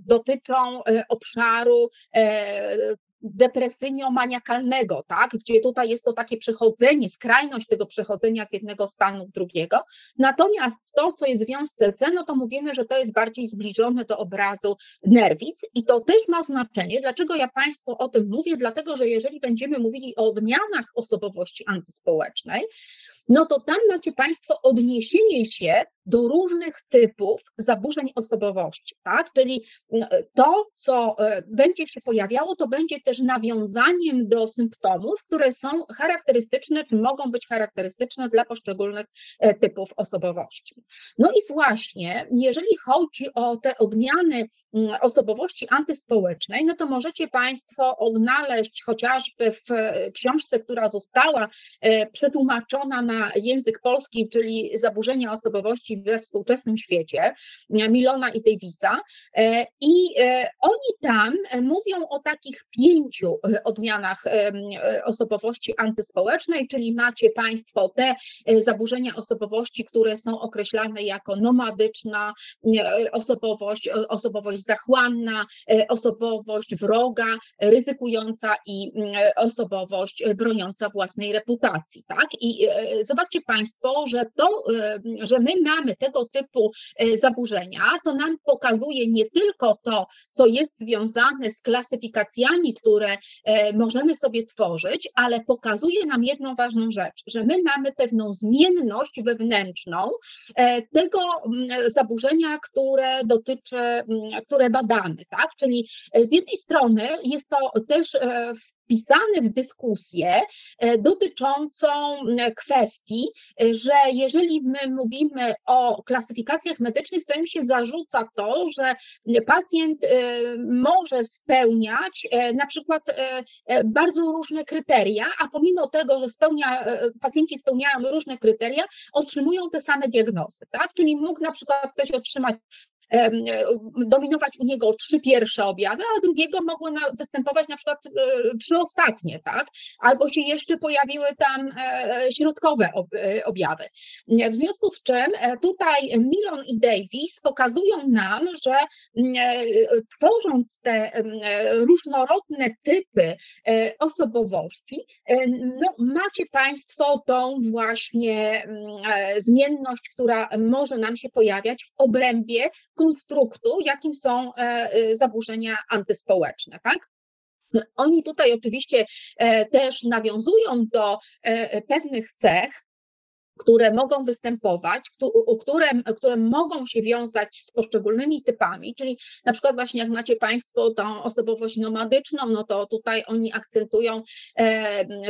dotyczą obszaru depresyjno-maniakalnego, tak? Gdzie tutaj jest to takie przechodzenie, skrajność tego przechodzenia z jednego stanu w drugiego. Natomiast to, co jest w wiązce C, no to mówimy, że to jest bardziej zbliżone do obrazu nerwic i to też ma znaczenie. Dlaczego ja Państwu o tym mówię? Dlatego, że jeżeli będziemy mówili o odmianach osobowości antyspołecznej, no to tam macie Państwo odniesienie się do różnych typów zaburzeń osobowości, tak? Czyli to, co będzie się pojawiało, to będzie też nawiązaniem do symptomów, które są charakterystyczne, czy mogą być charakterystyczne dla poszczególnych typów osobowości. No i właśnie, jeżeli chodzi o te odmiany osobowości antyspołecznej, no to możecie Państwo odnaleźć chociażby w książce, która została przetłumaczona na język polski, czyli Zaburzenia osobowości we współczesnym świecie, Millona i Teivisa. I oni tam mówią o takich 5 odmianach osobowości antyspołecznej, czyli macie Państwo te zaburzenia osobowości, które są określane jako nomadyczna osobowość, osobowość zachłanna, osobowość wroga, ryzykująca i osobowość broniąca własnej reputacji, tak? I zobaczcie Państwo, że to, że my mamy tego typu zaburzenia, to nam pokazuje nie tylko to, co jest związane z klasyfikacjami, które możemy sobie tworzyć, ale pokazuje nam jedną ważną rzecz, że my mamy pewną zmienność wewnętrzną tego zaburzenia, które dotyczy, które badamy, tak? Czyli z jednej strony jest to też wpisane w dyskusję dotyczącą kwestii, że jeżeli my mówimy o klasyfikacjach medycznych, to im się zarzuca to, że pacjent może spełniać na przykład bardzo różne kryteria, a pomimo tego, że pacjenci spełniają różne kryteria, otrzymują te same diagnozy, tak? Czyli mógł na przykład ktoś otrzymać, dominować u niego 3 pierwsze objawy, a drugiego mogły występować na przykład 3 ostatnie, tak? Albo się jeszcze pojawiły tam środkowe objawy. W związku z czym tutaj Millon i Davis pokazują nam, że tworząc te różnorodne typy osobowości, no, macie Państwo tą właśnie zmienność, która może nam się pojawiać w obrębie konstruktu, jakim są zaburzenia antyspołeczne, tak? Oni tutaj oczywiście też nawiązują do pewnych cech, które mogą występować, które mogą się wiązać z poszczególnymi typami, czyli na przykład właśnie jak macie Państwo tą osobowość nomadyczną, no to tutaj oni akcentują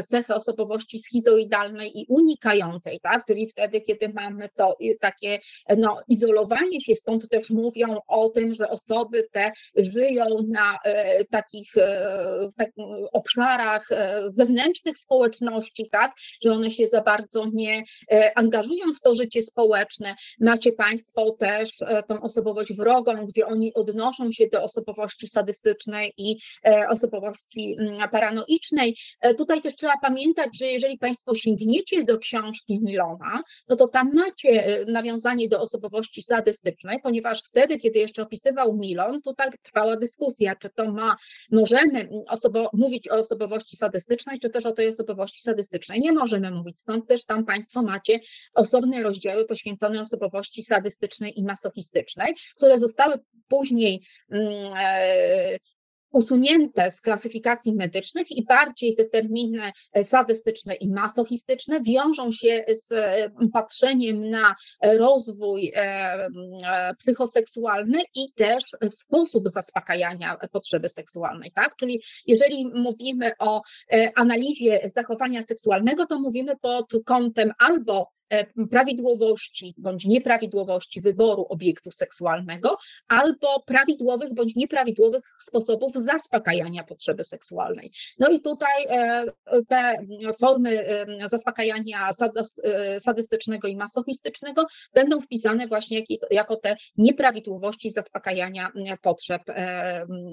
cechę osobowości schizoidalnej i unikającej, tak? Czyli wtedy, kiedy mamy to takie no, izolowanie się, stąd też mówią o tym, że osoby te żyją na takich obszarach zewnętrznych społeczności, tak? Że one się za bardzo nie angażują w to życie społeczne. Macie Państwo też tą osobowość wrogą, gdzie oni odnoszą się do osobowości sadystycznej i osobowości paranoicznej. Tutaj też trzeba pamiętać, że jeżeli Państwo sięgniecie do książki Millona, no to tam macie nawiązanie do osobowości sadystycznej, ponieważ wtedy, kiedy jeszcze opisywał Millon, tutaj trwała dyskusja, czy to możemy mówić o osobowości sadystycznej, czy też o tej osobowości sadystycznej nie możemy mówić. Stąd też tam Państwo macie osobne rozdziały poświęcone osobowości sadystycznej i masochistycznej, które zostały później usunięte z klasyfikacji medycznych i bardziej te terminy sadystyczne i masochistyczne wiążą się z patrzeniem na rozwój psychoseksualny i też sposób zaspokajania potrzeby seksualnej, tak? Czyli jeżeli mówimy o analizie zachowania seksualnego, to mówimy pod kątem albo prawidłowości bądź nieprawidłowości wyboru obiektu seksualnego albo prawidłowych bądź nieprawidłowych sposobów zaspokajania potrzeby seksualnej. No i tutaj te formy zaspokajania sadystycznego i masochistycznego będą wpisane właśnie jako te nieprawidłowości zaspokajania potrzeb,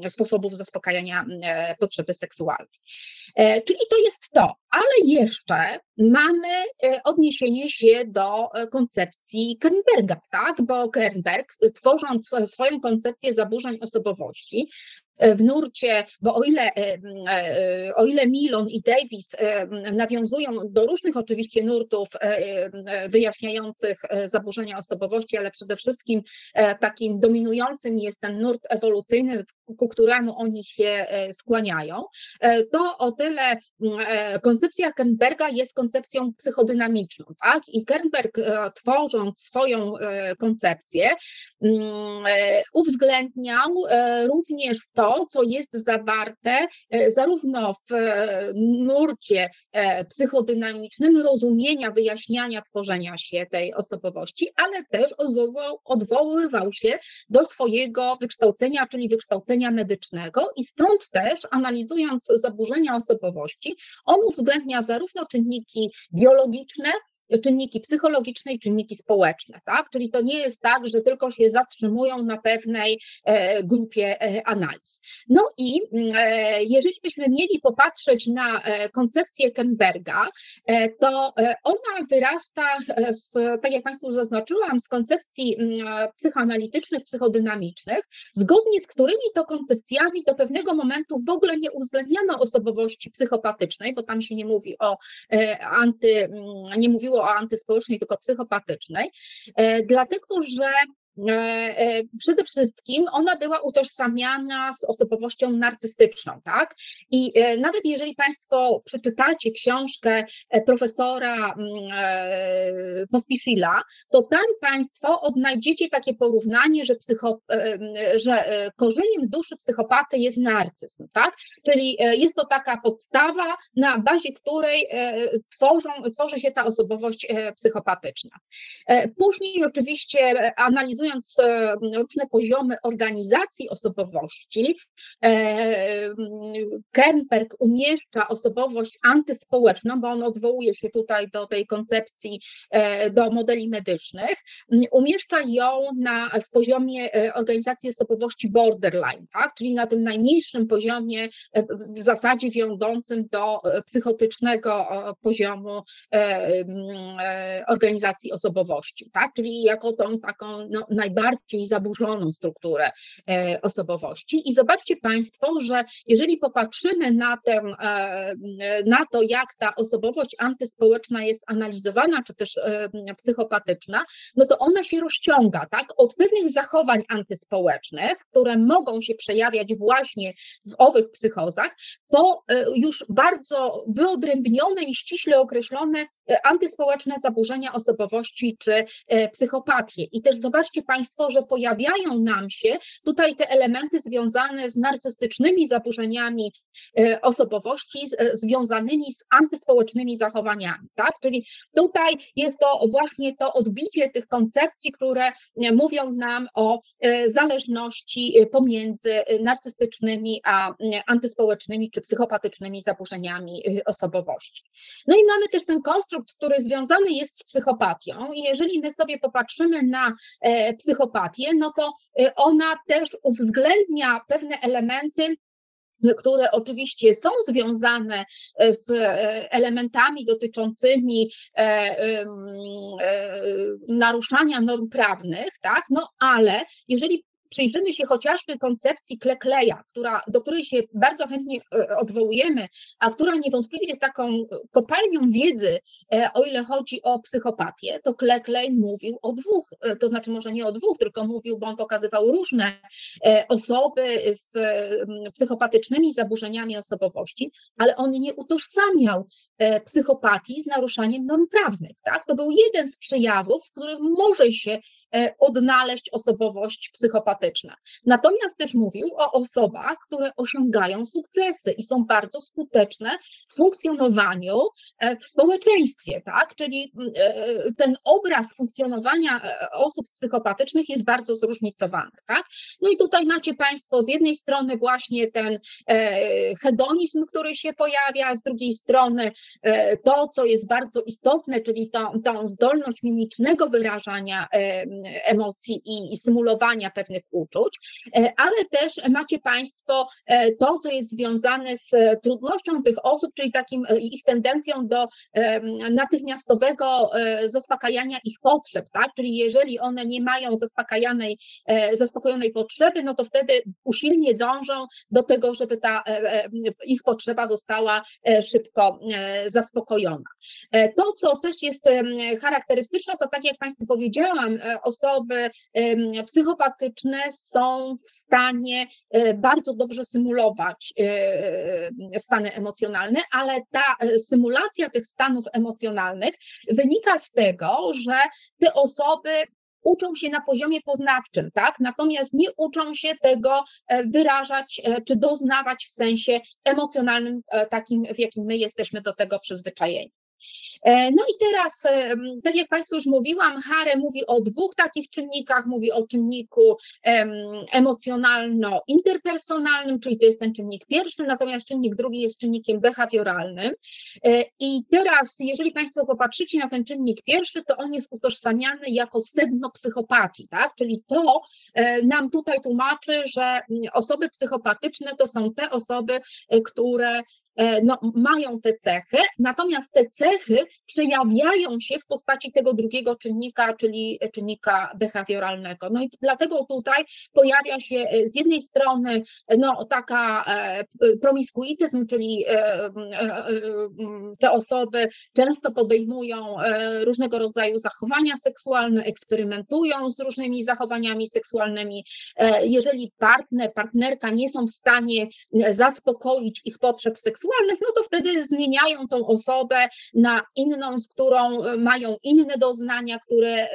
sposobów zaspokajania potrzeby seksualnej. Czyli to jest to, ale jeszcze mamy odniesienie się do koncepcji Kernberga, tak? Bo Kernberg, tworząc swoją koncepcję zaburzeń osobowości, w nurcie, bo o ile Millon i Davis nawiązują do różnych oczywiście nurtów wyjaśniających zaburzenia osobowości, ale przede wszystkim takim dominującym jest ten nurt ewolucyjny, ku któremu oni się skłaniają, to o tyle koncepcja Kernberga jest koncepcją psychodynamiczną, tak? I Kernberg, tworząc swoją koncepcję, uwzględniał również to, co jest zawarte zarówno w nurcie psychodynamicznym rozumienia, wyjaśniania, tworzenia się tej osobowości, ale też odwoływał się do swojego wykształcenia, czyli wykształcenia medycznego, i stąd też, analizując zaburzenia osobowości, on uwzględnia zarówno czynniki biologiczne, czynniki psychologiczne i czynniki społeczne, tak? Czyli to nie jest tak, że tylko się zatrzymują na pewnej grupie analiz. No i jeżeli byśmy mieli popatrzeć na koncepcję Kernberga, to ona wyrasta, tak jak Państwu zaznaczyłam, z koncepcji psychoanalitycznych, psychodynamicznych, zgodnie z którymi to koncepcjami do pewnego momentu w ogóle nie uwzględniano osobowości psychopatycznej, bo tam się nie mówi o antyspołecznej, tylko psychopatycznej, dlatego że przede wszystkim ona była utożsamiana z osobowością narcystyczną, tak? I nawet jeżeli Państwo przeczytacie książkę profesora Pospisila, to tam Państwo odnajdziecie takie porównanie, że korzeniem duszy psychopaty jest narcyzm, tak? Czyli jest to taka podstawa, na bazie której tworzy się ta osobowość psychopatyczna. Później oczywiście analizując różne poziomy organizacji osobowości, Kernberg umieszcza osobowość antyspołeczną, bo on odwołuje się tutaj do tej koncepcji, do modeli medycznych, umieszcza ją w poziomie organizacji osobowości borderline, tak? Czyli na tym najniższym poziomie, w zasadzie wiodącym do psychotycznego poziomu organizacji osobowości, tak? Czyli jako tą taką najbardziej zaburzoną strukturę osobowości. I zobaczcie Państwo, że jeżeli popatrzymy na to, jak ta osobowość antyspołeczna jest analizowana, czy też psychopatyczna, no to ona się rozciąga, tak? Od pewnych zachowań antyspołecznych, które mogą się przejawiać właśnie w owych psychozach, po już bardzo wyodrębnione i ściśle określone antyspołeczne zaburzenia osobowości czy psychopatię. I też zobaczcie Państwo, że pojawiają nam się tutaj te elementy związane z narcystycznymi zaburzeniami osobowości, związanymi z antyspołecznymi zachowaniami, tak? Czyli tutaj jest to właśnie to odbicie tych koncepcji, które mówią nam o zależności pomiędzy narcystycznymi a antyspołecznymi czy psychopatycznymi zaburzeniami osobowości. No i mamy też ten konstrukt, który związany jest z psychopatią, i jeżeli my sobie popatrzymy na psychopatię, no to ona też uwzględnia pewne elementy, które oczywiście są związane z elementami dotyczącymi naruszania norm prawnych, tak? No ale jeżeli przyjrzymy się chociażby koncepcji Cleckleya, do której się bardzo chętnie odwołujemy, a która niewątpliwie jest taką kopalnią wiedzy, o ile chodzi o psychopatię, to Cleckley mówił o dwóch, to znaczy może nie o dwóch, tylko mówił, bo on pokazywał różne osoby z psychopatycznymi zaburzeniami osobowości, ale on nie utożsamiał psychopatii z naruszaniem norm prawnych, tak? To był jeden z przejawów, w którym może się odnaleźć osobowość psychopatyczna. sympatyczne. Natomiast też mówił o osobach, które osiągają sukcesy i są bardzo skuteczne w funkcjonowaniu w społeczeństwie, tak? Czyli ten obraz funkcjonowania osób psychopatycznych jest bardzo zróżnicowany, tak? No i tutaj macie Państwo z jednej strony właśnie ten hedonizm, który się pojawia, z drugiej strony to, co jest bardzo istotne, czyli tą zdolność mimicznego wyrażania emocji i symulowania pewnych uczuć, ale też macie Państwo to, co jest związane z trudnością tych osób, czyli takim ich tendencją do natychmiastowego zaspokajania ich potrzeb, tak? Czyli jeżeli one nie mają zaspokojonej potrzeby, no to wtedy usilnie dążą do tego, żeby ta ich potrzeba została szybko zaspokojona. To, co też jest charakterystyczne, to tak jak Państwu powiedziałam, osoby psychopatyczne są w stanie bardzo dobrze symulować stany emocjonalne, ale ta symulacja tych stanów emocjonalnych wynika z tego, że te osoby uczą się na poziomie poznawczym, tak? Natomiast nie uczą się tego wyrażać czy doznawać w sensie emocjonalnym, takim, w jakim my jesteśmy do tego przyzwyczajeni. No i teraz, tak jak Państwu już mówiłam, Hare mówi o dwóch takich czynnikach, mówi o czynniku emocjonalno-interpersonalnym, czyli to jest ten czynnik pierwszy, natomiast czynnik drugi jest czynnikiem behawioralnym. I teraz, jeżeli Państwo popatrzycie na ten czynnik pierwszy, to on jest utożsamiany jako sedno psychopatii, tak? Czyli to nam tutaj tłumaczy, że osoby psychopatyczne to są te osoby, które no, mają te cechy, natomiast te cechy przejawiają się w postaci tego drugiego czynnika, czyli czynnika behawioralnego. No i dlatego tutaj pojawia się z jednej strony no, taka promiskuityzm, czyli te osoby często podejmują różnego rodzaju zachowania seksualne, eksperymentują z różnymi zachowaniami seksualnymi. Jeżeli partner, partnerka nie są w stanie zaspokoić ich potrzeb seksualnych, no to wtedy zmieniają tą osobę na inną, z którą mają inne doznania, które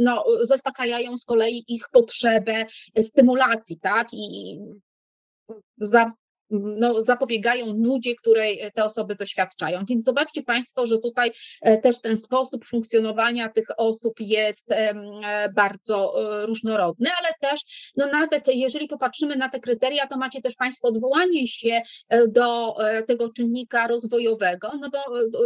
no, zaspokajają z kolei ich potrzebę stymulacji, tak? I zapobiegają nudzie, której te osoby doświadczają. Więc zobaczcie Państwo, że tutaj też ten sposób funkcjonowania tych osób jest bardzo różnorodny, ale też no nawet jeżeli popatrzymy na te kryteria, to macie też Państwo odwołanie się do tego czynnika rozwojowego, no bo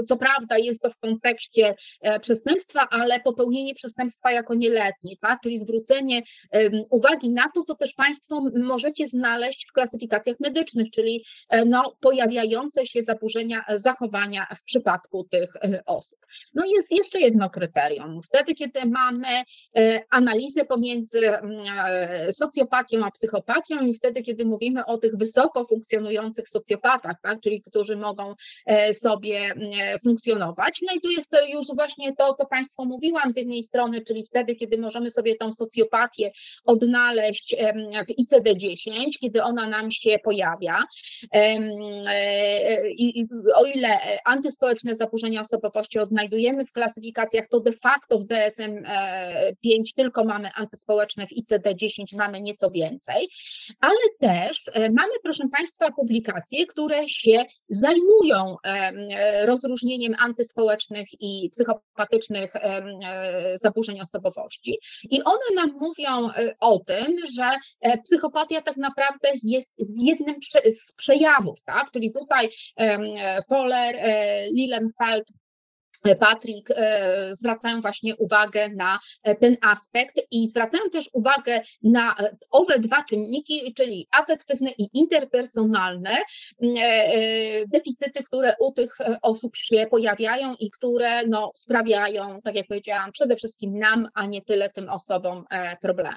co prawda jest to w kontekście przestępstwa, ale popełnienie przestępstwa jako nieletni, tak? Czyli zwrócenie uwagi na to, co też Państwo możecie znaleźć w klasyfikacjach medycznych, czyli no, pojawiające się zaburzenia zachowania w przypadku tych osób. No jest jeszcze jedno kryterium. Wtedy, kiedy mamy analizę pomiędzy socjopatią a psychopatią i wtedy, kiedy mówimy o tych wysoko funkcjonujących socjopatach, tak, czyli którzy mogą sobie funkcjonować. No i tu jest już właśnie to, co Państwu mówiłam z jednej strony, czyli wtedy, kiedy możemy sobie tą socjopatię odnaleźć w ICD-10, kiedy ona nam się pojawia. I o ile antyspołeczne zaburzenia osobowości odnajdujemy w klasyfikacjach, to de facto w DSM-5 tylko mamy antyspołeczne, w ICD-10 mamy nieco więcej, ale też mamy, proszę Państwa, publikacje, które się zajmują rozróżnieniem antyspołecznych i psychopatycznych zaburzeń osobowości i one nam mówią o tym, że psychopatia tak naprawdę jest jednym z przejawów, tak? Czyli tutaj Fowler, Lilienfeld, Patrick zwracają właśnie uwagę na ten aspekt i zwracają też uwagę na owe dwa czynniki, czyli afektywne i interpersonalne deficyty, które u tych osób się pojawiają i które no, sprawiają, tak jak powiedziałam, przede wszystkim nam, a nie tyle tym osobom problemy.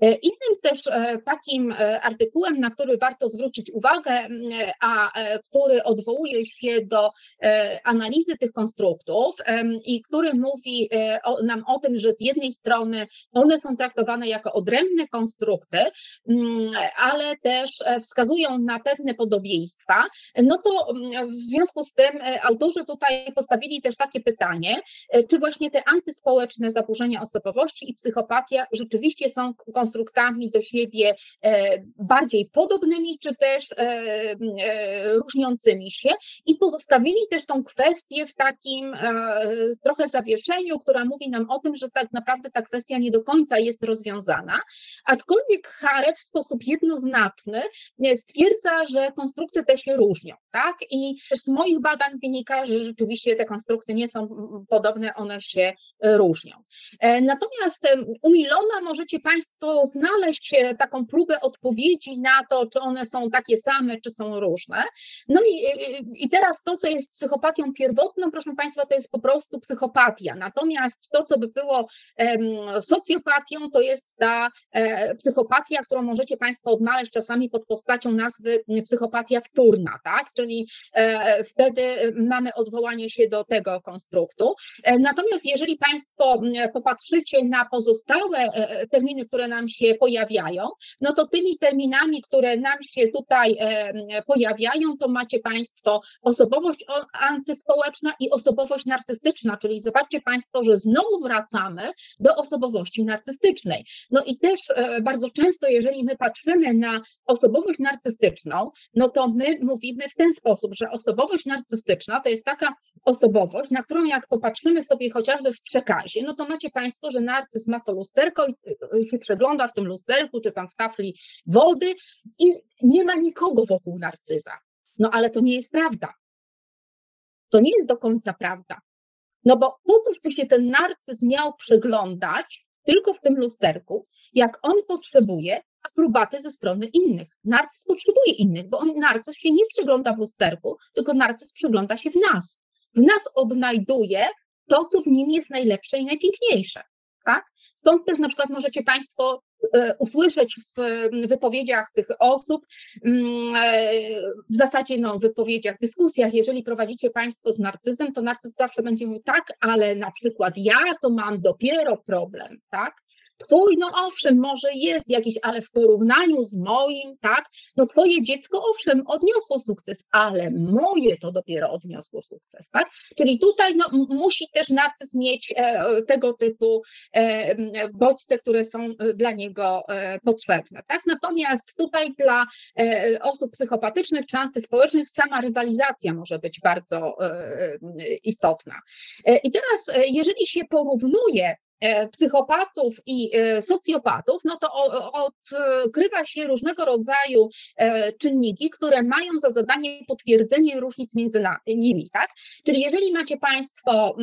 Innym też takim artykułem, na który warto zwrócić uwagę, a który odwołuje się do analizy tych konstruktów, produktów i który mówi nam o tym, że z jednej strony one są traktowane jako odrębne konstrukty, ale też wskazują na pewne podobieństwa, no to w związku z tym autorzy tutaj postawili też takie pytanie, czy właśnie te antyspołeczne zaburzenia osobowości i psychopatia rzeczywiście są konstruktami do siebie bardziej podobnymi, czy też różniącymi się, i pozostawili też tą kwestię w takim trochę zawieszeniu, która mówi nam o tym, że tak naprawdę ta kwestia nie do końca jest rozwiązana, aczkolwiek Hare w sposób jednoznaczny stwierdza, że konstrukty te się różnią, tak? I z moich badań wynika, że rzeczywiście te konstrukty nie są podobne, one się różnią. Natomiast u Millona możecie Państwo znaleźć taką próbę odpowiedzi na to, czy one są takie same, czy są różne. No i teraz to, co jest psychopatią pierwotną, proszę Państwa, to jest po prostu psychopatia. Natomiast to, co by było socjopatią, to jest ta psychopatia, którą możecie Państwo odnaleźć czasami pod postacią nazwy psychopatia wtórna, tak? Czyli wtedy mamy odwołanie się do tego konstruktu. Natomiast jeżeli Państwo popatrzycie na pozostałe terminy, które nam się pojawiają, no to tymi terminami, które nam się tutaj pojawiają, to macie Państwo osobowość antyspołeczna i osobowość narcystyczna, czyli zobaczcie Państwo, że znowu wracamy do osobowości narcystycznej. No i też bardzo często, jeżeli my patrzymy na osobowość narcystyczną, no to my mówimy w ten sposób, że osobowość narcystyczna to jest taka osobowość, na którą jak popatrzymy sobie chociażby w przekazie, no to macie Państwo, że narcyz ma to lusterko i się przegląda w tym lusterku, czy tam w tafli wody i nie ma nikogo wokół narcyza. No ale to nie jest prawda. To nie jest do końca prawda. No bo po cóż by się ten narcyz miał przeglądać tylko w tym lusterku, jak on potrzebuje aprobaty ze strony innych. Narcyz potrzebuje innych, bo narcyz się nie przegląda w lusterku, tylko narcyz przegląda się w nas. W nas odnajduje to, co w nim jest najlepsze i najpiękniejsze. Tak? Stąd też na przykład możecie Państwo usłyszeć w wypowiedziach tych osób, w zasadzie wypowiedziach, dyskusjach, jeżeli prowadzicie Państwo z narcyzem, to narcyz zawsze będzie mówił tak, ale na przykład ja to mam dopiero problem, tak? Twój, no owszem, może jest jakiś, ale w porównaniu z moim, tak? No twoje dziecko owszem odniosło sukces, ale moje to dopiero odniosło sukces, tak? Czyli tutaj musi też narcyz mieć tego typu bodźce, które są dla niego potrzebne, tak? Natomiast tutaj dla osób psychopatycznych czy antyspołecznych sama rywalizacja może być bardzo istotna. I teraz, jeżeli się porównuje psychopatów i socjopatów, no to odkrywa się różnego rodzaju czynniki, które mają za zadanie potwierdzenie różnic między nimi, tak? Czyli jeżeli macie Państwo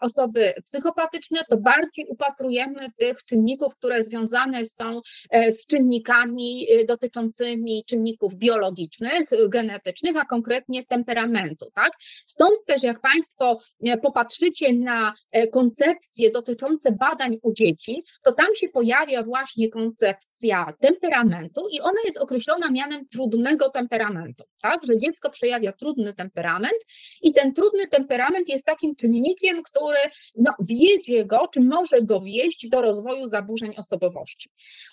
osoby psychopatyczne, to bardziej upatrujemy tych czynników, które związane są z czynnikami dotyczącymi czynników biologicznych, genetycznych, a konkretnie temperamentu, tak? Stąd też jak Państwo popatrzycie na koncepcje dotyczące badań u dzieci, to tam się pojawia właśnie koncepcja temperamentu i ona jest określona mianem trudnego temperamentu, tak, że dziecko przejawia trudny temperament i ten trudny temperament jest takim czynnikiem, który wiedzie go, czy może go wieść do rozwoju zaburzeń osobowości.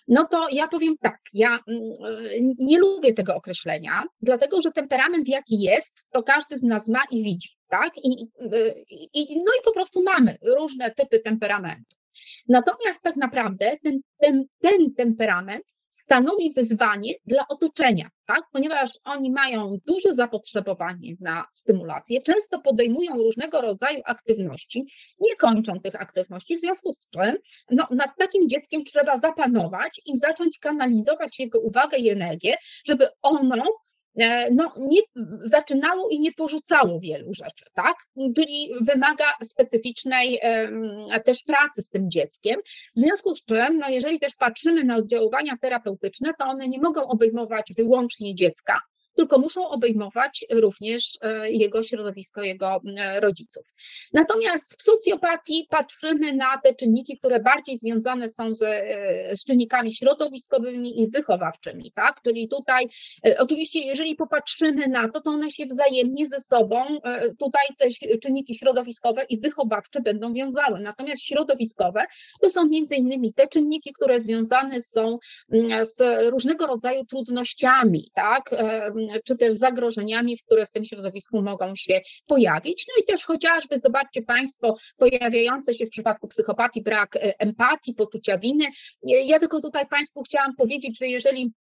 No to ja powiem tak, ja nie lubię tego określenia, dlatego że temperament jaki jest, to każdy z nas ma i widzi, tak, i po prostu mamy różne typy temperamentu. Natomiast tak naprawdę ten temperament stanowi wyzwanie dla otoczenia, tak? Ponieważ oni mają duże zapotrzebowanie na stymulację, często podejmują różnego rodzaju aktywności, nie kończą tych aktywności, w związku z czym nad takim dzieckiem trzeba zapanować i zacząć kanalizować jego uwagę i energię, żeby ono nie zaczynało i nie porzucało wielu rzeczy, tak? Czyli wymaga specyficznej też pracy z tym dzieckiem, w związku z czym, jeżeli też patrzymy na oddziaływania terapeutyczne, to one nie mogą obejmować wyłącznie dziecka, tylko muszą obejmować również jego środowisko, jego rodziców. Natomiast w socjopatii patrzymy na te czynniki, które bardziej związane są z czynnikami środowiskowymi i wychowawczymi, tak? Czyli tutaj oczywiście, jeżeli popatrzymy na to, to one się wzajemnie ze sobą, tutaj te czynniki środowiskowe i wychowawcze będą wiązały. Natomiast środowiskowe to są między innymi te czynniki, które związane są z różnego rodzaju trudnościami, tak? Czy też zagrożeniami, które w tym środowisku mogą się pojawić. No i też chociażby, zobaczcie Państwo, pojawiające się w przypadku psychopatii brak empatii, poczucia winy. Ja tylko tutaj Państwu chciałam powiedzieć, że jeżeli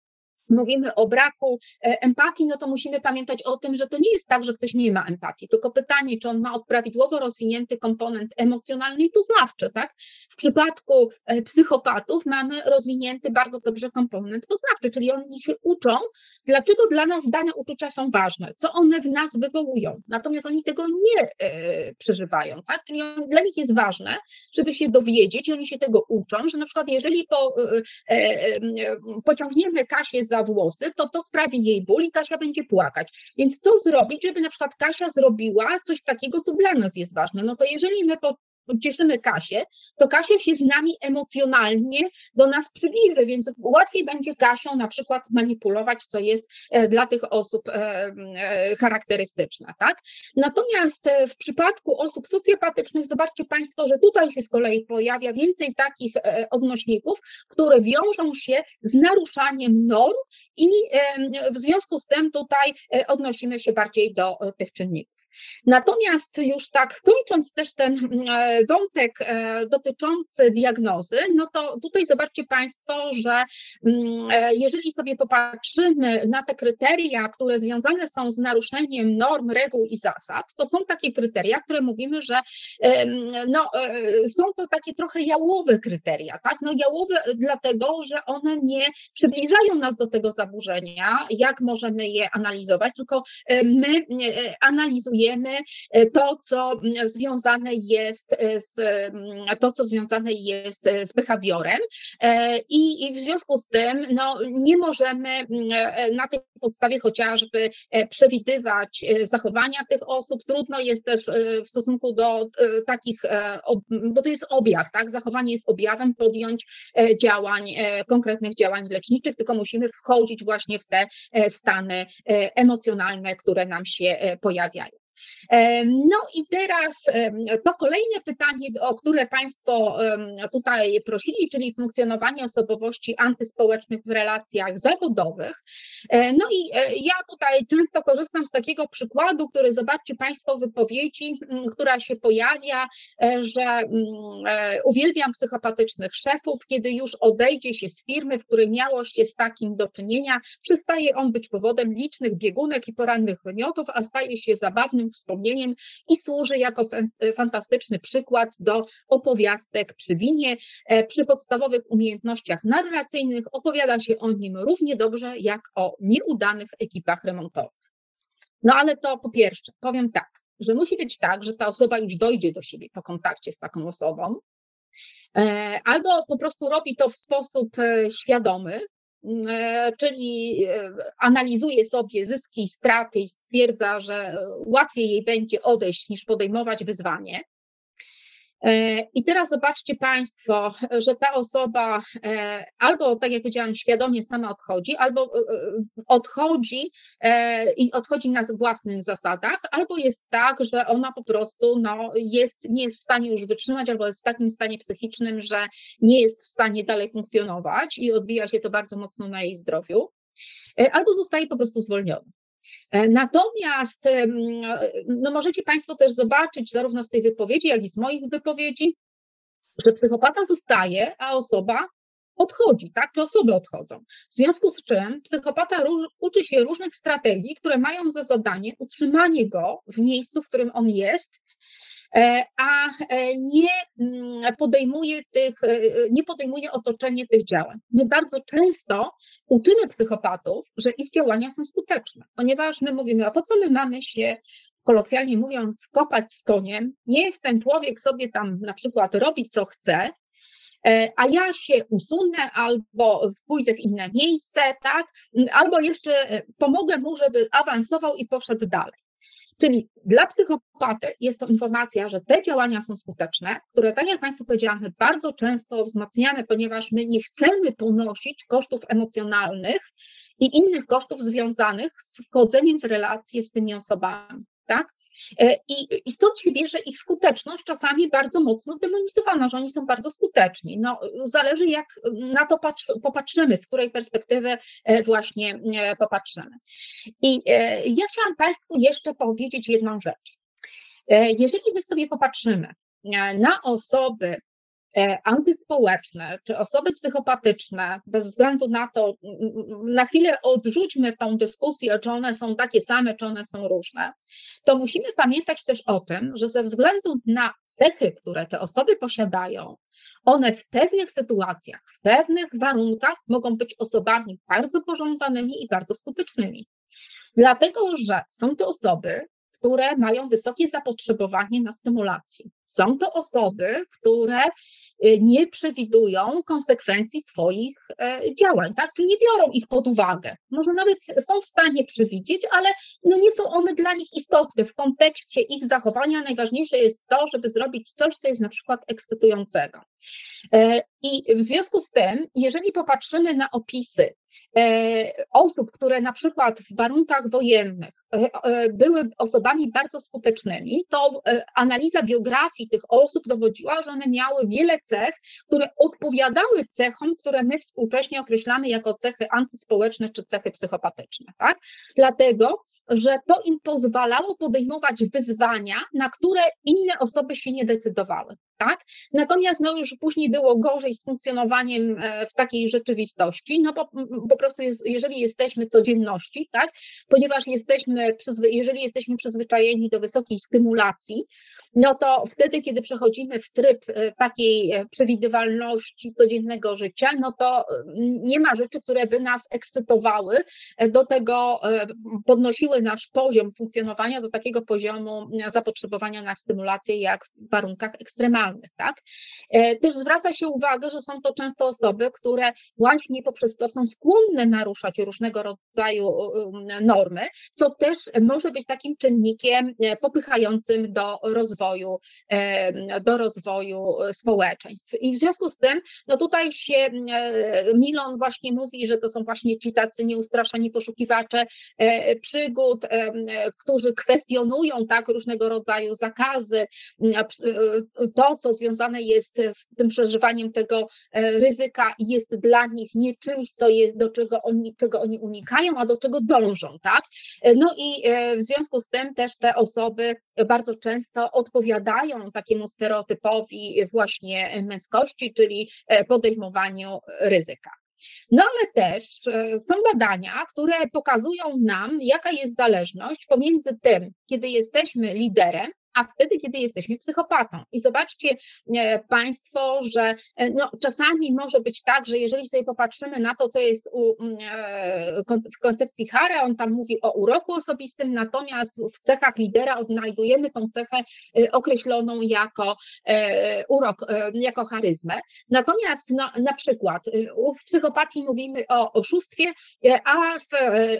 mówimy o braku empatii, no to musimy pamiętać o tym, że to nie jest tak, że ktoś nie ma empatii, tylko pytanie, czy on ma prawidłowo rozwinięty komponent emocjonalny i poznawczy, tak? W przypadku psychopatów mamy rozwinięty bardzo dobrze komponent poznawczy, czyli oni się uczą, dlaczego dla nas dane uczucia są ważne, co one w nas wywołują, natomiast oni tego nie przeżywają, tak? Czyli dla nich jest ważne, żeby się dowiedzieć i oni się tego uczą, że na przykład jeżeli pociągniemy Kasię za włosy, to sprawi jej ból i Kasia będzie płakać. Więc co zrobić, żeby na przykład Kasia zrobiła coś takiego, co dla nas jest ważne? No to jeżeli my cieszymy Kasię, to Kasia się z nami emocjonalnie do nas przybliży, więc łatwiej będzie Kasią na przykład manipulować, co jest dla tych osób charakterystyczne, tak? Natomiast w przypadku osób socjopatycznych zobaczcie Państwo, że tutaj się z kolei pojawia więcej takich odnośników, które wiążą się z naruszaniem norm i w związku z tym tutaj odnosimy się bardziej do tych czynników. Natomiast już tak kończąc też ten wątek dotyczący diagnozy, no to tutaj zobaczcie Państwo, że jeżeli sobie popatrzymy na te kryteria, które związane są z naruszeniem norm, reguł i zasad, to są takie kryteria, które mówimy, że no, są to takie trochę jałowe kryteria, tak? No jałowe dlatego, że one nie przybliżają nas do tego zaburzenia, jak możemy je analizować, tylko my analizujemy to, co związane jest z behawiorem i w związku z tym no, nie możemy na tej podstawie chociażby przewidywać zachowania tych osób. Trudno jest też w stosunku do takich, bo to jest objaw, tak? Zachowanie jest objawem, podjąć konkretnych działań leczniczych, tylko musimy wchodzić właśnie w te stany emocjonalne, które nam się pojawiają. No i teraz to kolejne pytanie, o które Państwo tutaj prosili, czyli funkcjonowanie osobowości antyspołecznych w relacjach zawodowych. No i ja tutaj często korzystam z takiego przykładu, który zobaczcie Państwo w wypowiedzi, która się pojawia, że uwielbiam psychopatycznych szefów, kiedy już odejdzie się z firmy, w której miało się z takim do czynienia, przestaje on być powodem licznych biegunek i porannych wymiotów, a staje się zabawnym wspomnieniem i służy jako fantastyczny przykład do opowiastek przy winie. Przy podstawowych umiejętnościach narracyjnych opowiada się o nim równie dobrze jak o nieudanych ekipach remontowych. No ale to po pierwsze, powiem tak, że musi być tak, że ta osoba już dojdzie do siebie po kontakcie z taką osobą, albo po prostu robi to w sposób świadomy, czyli analizuje sobie zyski i straty i stwierdza, że łatwiej jej będzie odejść niż podejmować wyzwanie. I teraz zobaczcie Państwo, że ta osoba albo, tak jak powiedziałam, świadomie sama odchodzi, albo odchodzi na własnych zasadach, albo jest tak, że ona po prostu no, nie jest w stanie już wytrzymać, albo jest w takim stanie psychicznym, że nie jest w stanie dalej funkcjonować i odbija się to bardzo mocno na jej zdrowiu, albo zostaje po prostu zwolniona. Natomiast no możecie Państwo też zobaczyć zarówno z tej wypowiedzi, jak i z moich wypowiedzi, że psychopata zostaje, a osoba odchodzi, tak? Czy osoby odchodzą. W związku z czym psychopata uczy się różnych strategii, które mają za zadanie utrzymanie go w miejscu, w którym on jest, a nie podejmuje otoczenie tych działań. My bardzo często uczymy psychopatów, że ich działania są skuteczne, ponieważ my mówimy, a po co my mamy się, kolokwialnie mówiąc, kopać z koniem, niech ten człowiek sobie tam na przykład robi co chce, a ja się usunę albo pójdę w inne miejsce, tak? Albo jeszcze pomogę mu, żeby awansował i poszedł dalej. Czyli dla psychopaty jest to informacja, że te działania są skuteczne, które, tak jak Państwu powiedziałam, my bardzo często wzmacniamy, ponieważ my nie chcemy ponosić kosztów emocjonalnych i innych kosztów związanych z wchodzeniem w relacje z tymi osobami. Tak? I stąd się bierze ich skuteczność, czasami bardzo mocno demonizowana, że oni są bardzo skuteczni. No, zależy jak na to popatrzymy, z której perspektywy właśnie popatrzymy. I ja chciałam Państwu jeszcze powiedzieć jedną rzecz. Jeżeli my sobie popatrzymy na osoby antyspołeczne czy osoby psychopatyczne, bez względu na to, na chwilę odrzućmy tą dyskusję, czy one są takie same, czy one są różne, to musimy pamiętać też o tym, że ze względu na cechy, które te osoby posiadają, one w pewnych sytuacjach, w pewnych warunkach mogą być osobami bardzo pożądanymi i bardzo skutecznymi. Dlatego, że są to osoby, które mają wysokie zapotrzebowanie na stymulację. Są to osoby, które nie przewidują konsekwencji swoich działań, tak? Czyli nie biorą ich pod uwagę. Może nawet są w stanie przewidzieć, ale no nie są one dla nich istotne w kontekście ich zachowania. Najważniejsze jest to, żeby zrobić coś, co jest na przykład ekscytującego. I w związku z tym, jeżeli popatrzymy na opisy osób, które na przykład w warunkach wojennych były osobami bardzo skutecznymi, to analiza biografii tych osób dowodziła, że one miały wiele cech, które odpowiadały cechom, które my współcześnie określamy jako cechy antyspołeczne czy cechy psychopatyczne. Tak? Dlatego, że to im pozwalało podejmować wyzwania, na które inne osoby się nie decydowały. Tak? Natomiast no, już później było gorzej z funkcjonowaniem w takiej rzeczywistości, no bo po prostu jeżeli jesteśmy codzienności, tak? Ponieważ jeżeli jesteśmy przyzwyczajeni do wysokiej stymulacji, no to wtedy, kiedy przechodzimy w tryb takiej przewidywalności codziennego życia, no to nie ma rzeczy, które by nas ekscytowały, do tego podnosiły nasz poziom funkcjonowania do takiego poziomu zapotrzebowania na stymulację jak w warunkach ekstremalnych. Tak? Też zwraca się uwagę, że są to często osoby, które właśnie poprzez to są skłonne naruszać różnego rodzaju normy, co też może być takim czynnikiem popychającym do rozwoju społeczeństw. I w związku z tym, no tutaj się Millon właśnie mówi, że to są właśnie ci tacy nieustraszeni poszukiwacze przygód, którzy kwestionują tak różnego rodzaju zakazy, to, co związane jest z tym przeżywaniem tego ryzyka, jest dla nich nie czymś, co jest, do czego oni unikają, a do czego dążą, tak? No i w związku z tym też te osoby bardzo często odpowiadają takiemu stereotypowi właśnie męskości, czyli podejmowaniu ryzyka. No ale też są badania, które pokazują nam, jaka jest zależność pomiędzy tym, kiedy jesteśmy liderem, a wtedy, kiedy jesteśmy psychopatą. I zobaczcie Państwo, że no, czasami może być tak, że jeżeli sobie popatrzymy na to, co jest w koncepcji Hare, on tam mówi o uroku osobistym, natomiast w cechach lidera odnajdujemy tą cechę określoną jako urok, jako charyzmę. Natomiast no, na przykład w psychopatii mówimy o oszustwie, a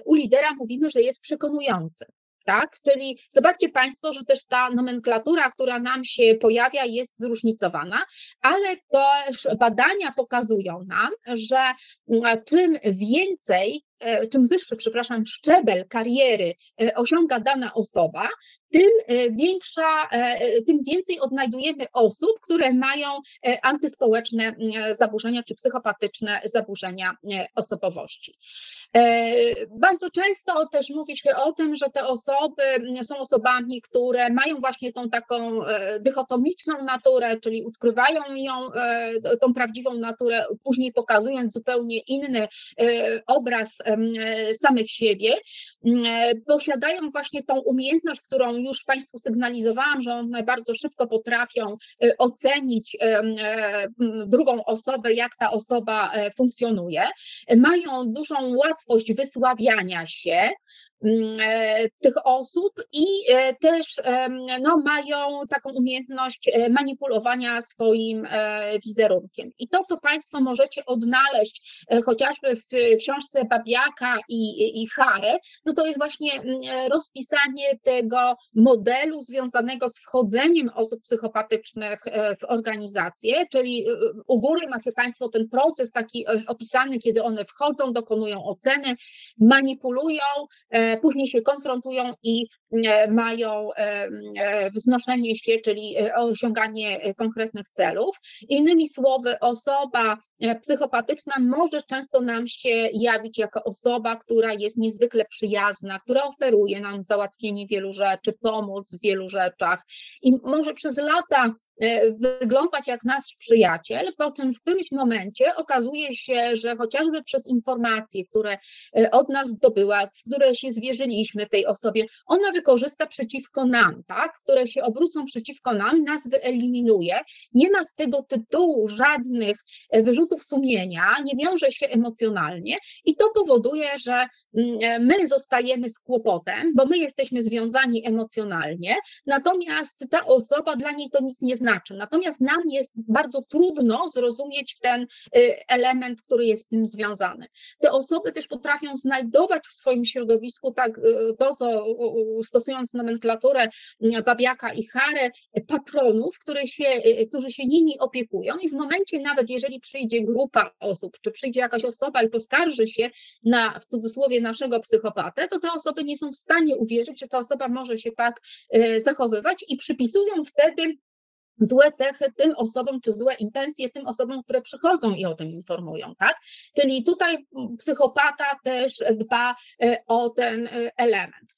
u lidera mówimy, że jest przekonujący. Tak? Czyli zobaczcie Państwo, że też ta nomenklatura, która nam się pojawia, jest zróżnicowana, ale też badania pokazują nam, że czym wyższy szczebel kariery osiąga dana osoba, tym więcej odnajdujemy osób, które mają antyspołeczne zaburzenia czy psychopatyczne zaburzenia osobowości. Bardzo często też mówi się o tym, że te osoby są osobami, które mają właśnie tą taką dychotomiczną naturę, czyli odkrywają ją, tą prawdziwą naturę, później pokazując zupełnie inny obraz samych siebie, posiadają właśnie tą umiejętność, którą już Państwu sygnalizowałam, że one bardzo szybko potrafią ocenić drugą osobę, jak ta osoba funkcjonuje, mają dużą łatwość wysławiania się, tych osób i też no, mają taką umiejętność manipulowania swoim wizerunkiem. I to, co Państwo możecie odnaleźć chociażby w książce Babiaka i Hare, no to jest właśnie rozpisanie tego modelu związanego z wchodzeniem osób psychopatycznych w organizację, czyli u góry macie Państwo ten proces taki opisany, kiedy one wchodzą, dokonują oceny, manipulują, później się konfrontują i mają wznoszenie się, czyli osiąganie konkretnych celów. Innymi słowy, osoba psychopatyczna może często nam się jawić jako osoba, która jest niezwykle przyjazna, która oferuje nam załatwienie wielu rzeczy, pomoc w wielu rzeczach i może przez lata wyglądać jak nasz przyjaciel, po czym w którymś momencie okazuje się, że chociażby przez informacje, które od nas zdobyła, w które się zwierzyliśmy tej osobie, ona wykorzysta przeciwko nam, tak? Które się obrócą przeciwko nam, nas wyeliminuje, nie ma z tego tytułu żadnych wyrzutów sumienia, nie wiąże się emocjonalnie i to powoduje, że my zostajemy z kłopotem, bo my jesteśmy związani emocjonalnie, natomiast ta osoba, dla niej to nic nie znaczy, natomiast nam jest bardzo trudno zrozumieć ten element, który jest z tym związany. Te osoby też potrafią znajdować w swoim środowisku tak to, co stosując nomenklaturę Babiaka i Hare, patronów, którzy się nimi opiekują i w momencie nawet, jeżeli przyjdzie grupa osób, czy przyjdzie jakaś osoba i poskarży się na, w cudzysłowie, naszego psychopatę, to te osoby nie są w stanie uwierzyć, że ta osoba może się tak zachowywać i przypisują wtedy złe cechy tym osobom, czy złe intencje tym osobom, które przychodzą i o tym informują, tak? Czyli tutaj psychopata też dba o ten element.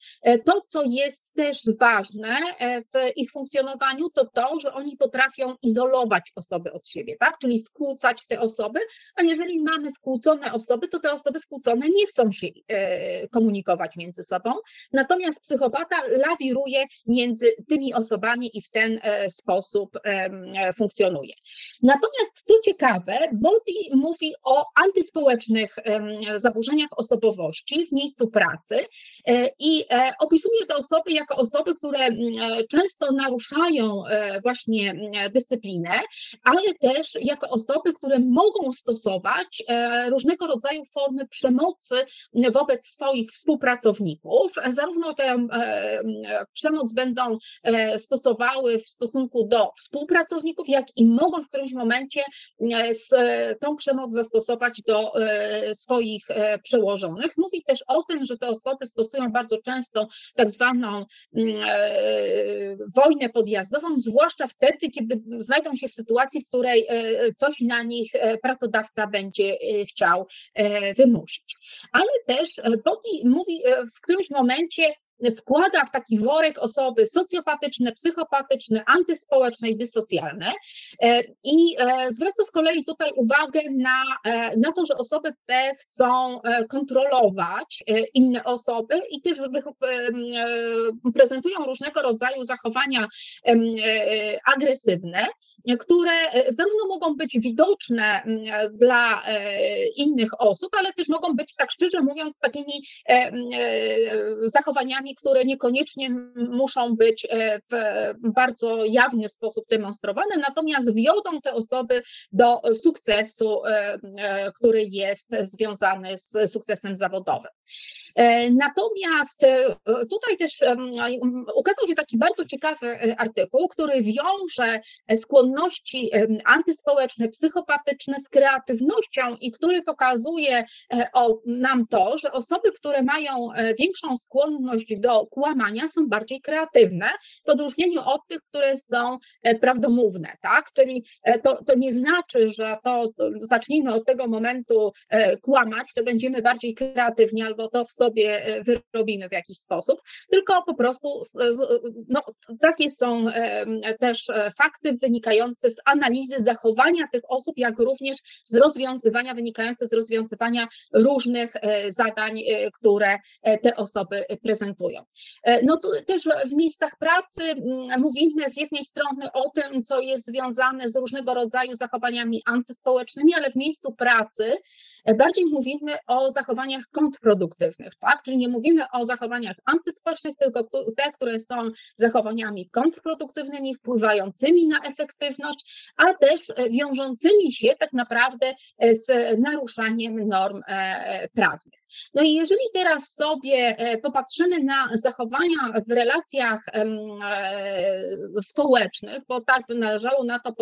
To, co jest też ważne w ich funkcjonowaniu, to to, że oni potrafią izolować osoby od siebie, tak? Czyli skłócać te osoby, a jeżeli mamy skłócone osoby, to te osoby skłócone nie chcą się komunikować między sobą, natomiast psychopata lawiruje między tymi osobami i w ten sposób funkcjonuje. Natomiast co ciekawe, Boddy mówi o antyspołecznych zaburzeniach osobowości w miejscu pracy i opisuje te osoby jako osoby, które często naruszają właśnie dyscyplinę, ale też jako osoby, które mogą stosować różnego rodzaju formy przemocy wobec swoich współpracowników. Zarówno tę przemoc będą stosowały w stosunku do współpracowników, jak i mogą w którymś momencie tą przemoc zastosować do swoich przełożonych. Mówi też o tym, że te osoby stosują bardzo często tak zwaną wojnę podjazdową, zwłaszcza wtedy, kiedy znajdą się w sytuacji, w której coś na nich pracodawca będzie chciał wymusić. Ale też Boddy mówi w którymś momencie, wkłada w taki worek osoby socjopatyczne, psychopatyczne, antyspołeczne i dysocjalne i zwraca z kolei tutaj uwagę na to, że osoby te chcą kontrolować inne osoby i też prezentują różnego rodzaju zachowania agresywne, które zarówno mogą być widoczne dla innych osób, ale też mogą być, tak szczerze mówiąc, takimi zachowaniami, które niekoniecznie muszą być w bardzo jawny sposób demonstrowane, natomiast wiodą te osoby do sukcesu, który jest związany z sukcesem zawodowym. Natomiast tutaj też ukazał się taki bardzo ciekawy artykuł, który wiąże skłonności antyspołeczne, psychopatyczne z kreatywnością i który pokazuje nam to, że osoby, które mają większą skłonność do kłamania, są bardziej kreatywne w odróżnieniu od tych, które są prawdomówne, tak? Czyli to nie znaczy, że to zacznijmy od tego momentu kłamać, to będziemy bardziej kreatywni albo to w sobie wyrobimy w jakiś sposób, tylko po prostu no, takie są też fakty wynikające z analizy zachowania tych osób, jak również z rozwiązywania, wynikające z rozwiązywania różnych zadań, które te osoby prezentują. No tu też w miejscach pracy mówimy z jednej strony o tym, co jest związane z różnego rodzaju zachowaniami antyspołecznymi, ale w miejscu pracy Bardziej mówimy o zachowaniach kontrproduktywnych, tak? Czyli nie mówimy o zachowaniach antyspołecznych, tylko te, które są zachowaniami kontrproduktywnymi, wpływającymi na efektywność, a też wiążącymi się tak naprawdę z naruszaniem norm prawnych. No i jeżeli teraz sobie popatrzymy na zachowania w relacjach społecznych, bo tak by należało na to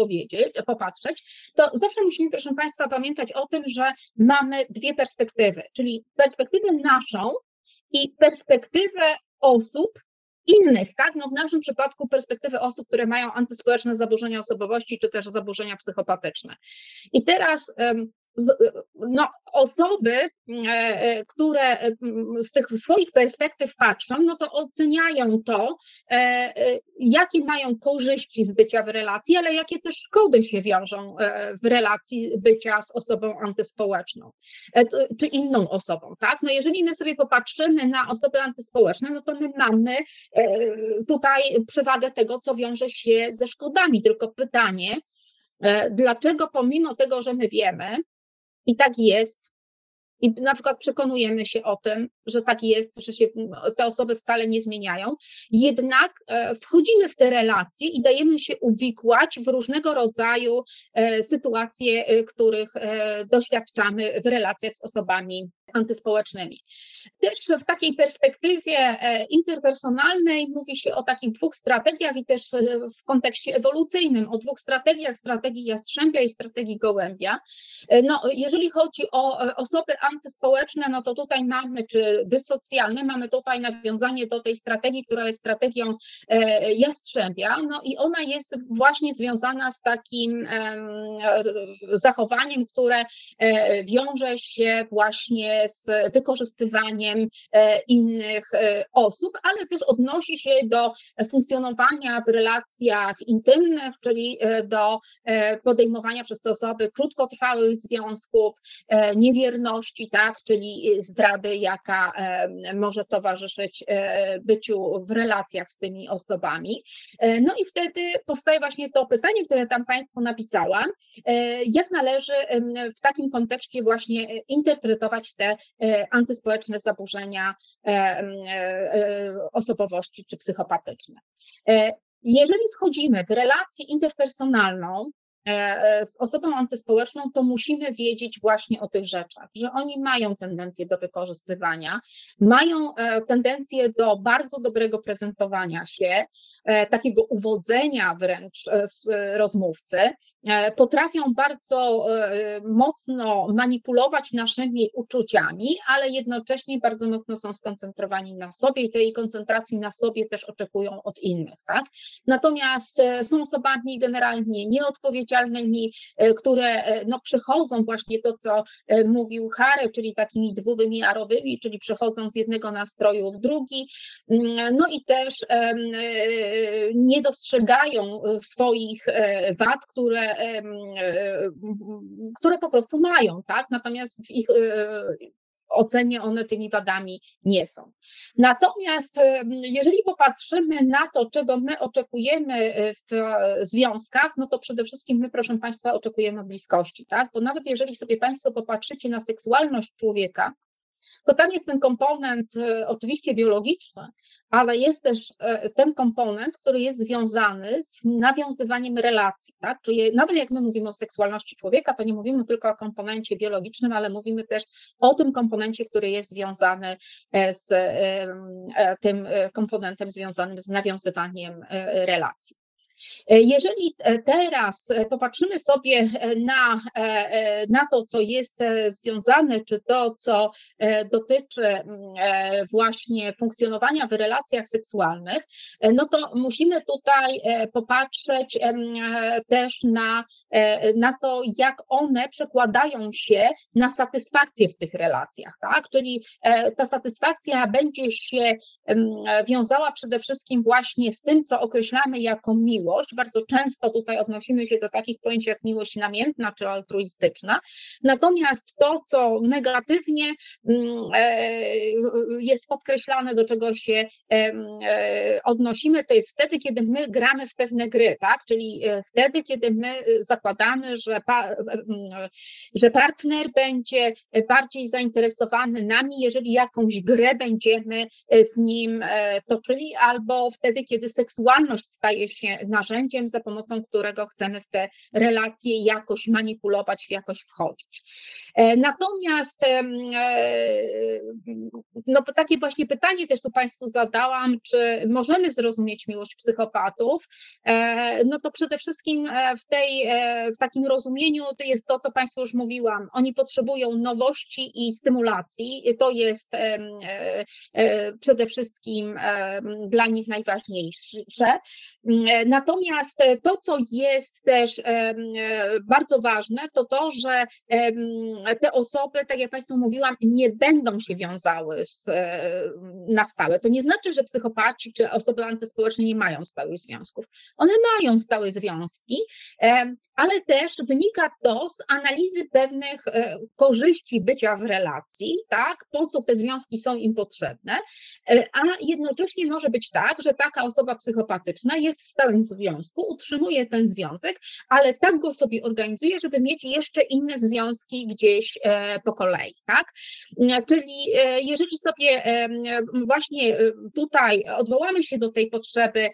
popatrzeć, to zawsze musimy, proszę Państwa, pamiętać o tym, że mamy dwie perspektywy, czyli perspektywę naszą i perspektywę osób innych, tak? No w naszym przypadku perspektywy osób, które mają antyspołeczne zaburzenia osobowości czy też zaburzenia psychopatyczne. I teraz no, osoby, które z tych swoich perspektyw patrzą, no to oceniają to, jakie mają korzyści z bycia w relacji, ale jakie też szkody się wiążą w relacji bycia z osobą antyspołeczną, czy inną osobą, tak? No jeżeli my sobie popatrzymy na osoby antyspołeczne, no to my mamy tutaj przewagę tego, co wiąże się ze szkodami, tylko pytanie, dlaczego pomimo tego, że my wiemy, i tak jest, i na przykład przekonujemy się o tym, że tak jest, że się te osoby wcale nie zmieniają, jednak wchodzimy w te relacje i dajemy się uwikłać w różnego rodzaju sytuacje, których doświadczamy w relacjach z osobami antyspołecznymi. Też w takiej perspektywie interpersonalnej mówi się o takich dwóch strategiach i też w kontekście ewolucyjnym o dwóch strategiach, strategii jastrzębia i strategii gołębia. No, jeżeli chodzi o osoby antyspołeczne, no to tutaj mamy, czy dysocjalne, mamy tutaj nawiązanie do tej strategii, która jest strategią jastrzębia, no i ona jest właśnie związana z takim zachowaniem, które wiąże się właśnie z wykorzystywaniem innych osób, ale też odnosi się do funkcjonowania w relacjach intymnych, czyli do podejmowania przez te osoby krótkotrwałych związków, niewierności, tak, czyli zdrady, jaka może towarzyszyć byciu w relacjach z tymi osobami. No i wtedy powstaje właśnie to pytanie, które tam Państwu napisałam, jak należy w takim kontekście właśnie interpretować te antyspołeczne zaburzenia osobowości czy psychopatyczne. Jeżeli wchodzimy w relację interpersonalną z osobą antyspołeczną, to musimy wiedzieć właśnie o tych rzeczach, że oni mają tendencję do wykorzystywania, mają tendencję do bardzo dobrego prezentowania się, takiego uwodzenia wręcz rozmówcy, potrafią bardzo mocno manipulować naszymi uczuciami, ale jednocześnie bardzo mocno są skoncentrowani na sobie i tej koncentracji na sobie też oczekują od innych, tak? Natomiast są osobami generalnie nieodpowiedzialnymi, które no, przechodzą właśnie to, co mówił Hare, czyli takimi dwuwymiarowymi, czyli przechodzą z jednego nastroju w drugi, no i też nie dostrzegają swoich wad, które po prostu mają, tak? Natomiast w ich ocenie one tymi wadami nie są. Natomiast jeżeli popatrzymy na to, czego my oczekujemy w związkach, no to przede wszystkim my, proszę Państwa, oczekujemy bliskości, tak? Bo nawet jeżeli sobie Państwo popatrzycie na seksualność człowieka, to tam jest ten komponent oczywiście biologiczny, ale jest też ten komponent, który jest związany z nawiązywaniem relacji, tak? Czyli nawet jak my mówimy o seksualności człowieka, to nie mówimy tylko o komponencie biologicznym, ale mówimy też o tym komponencie, który jest związany z tym komponentem związanym z nawiązywaniem relacji. Jeżeli teraz popatrzymy sobie na to, co jest związane, czy to, co dotyczy właśnie funkcjonowania w relacjach seksualnych, no to musimy tutaj popatrzeć też na to, jak one przekładają się na satysfakcję w tych relacjach, tak? Czyli ta satysfakcja będzie się wiązała przede wszystkim właśnie z tym, co określamy jako miłość. miłość. Bardzo często tutaj odnosimy się do takich pojęć jak miłość namiętna czy altruistyczna. Natomiast to, co negatywnie jest podkreślane, do czego się odnosimy, to jest wtedy, kiedy my gramy w pewne gry, tak? Czyli wtedy, kiedy my zakładamy, że partner będzie bardziej zainteresowany nami, jeżeli jakąś grę będziemy z nim toczyli, albo wtedy, kiedy seksualność staje się narzędziem, za pomocą którego chcemy w te relacje jakoś manipulować, jakoś wchodzić. Natomiast no, takie właśnie pytanie też tu Państwu zadałam, czy możemy zrozumieć miłość psychopatów? No to przede wszystkim w takim rozumieniu to jest to, co Państwu już mówiłam. Oni potrzebują nowości i stymulacji. To jest przede wszystkim dla nich najważniejsze. Natomiast to, co jest też bardzo ważne, to to, że te osoby, tak jak Państwu mówiłam, nie będą się wiązały na stałe. To nie znaczy, że psychopaci czy osoby antyspołeczne nie mają stałych związków. One mają stałe związki, ale też wynika to z analizy pewnych korzyści bycia w relacji, tak? Po co te związki są im potrzebne, a jednocześnie może być tak, że taka osoba psychopatyczna jest w stałym związku, utrzymuje ten związek, ale tak go sobie organizuje, żeby mieć jeszcze inne związki gdzieś po kolei, tak? Czyli jeżeli sobie właśnie tutaj odwołamy się do tej potrzeby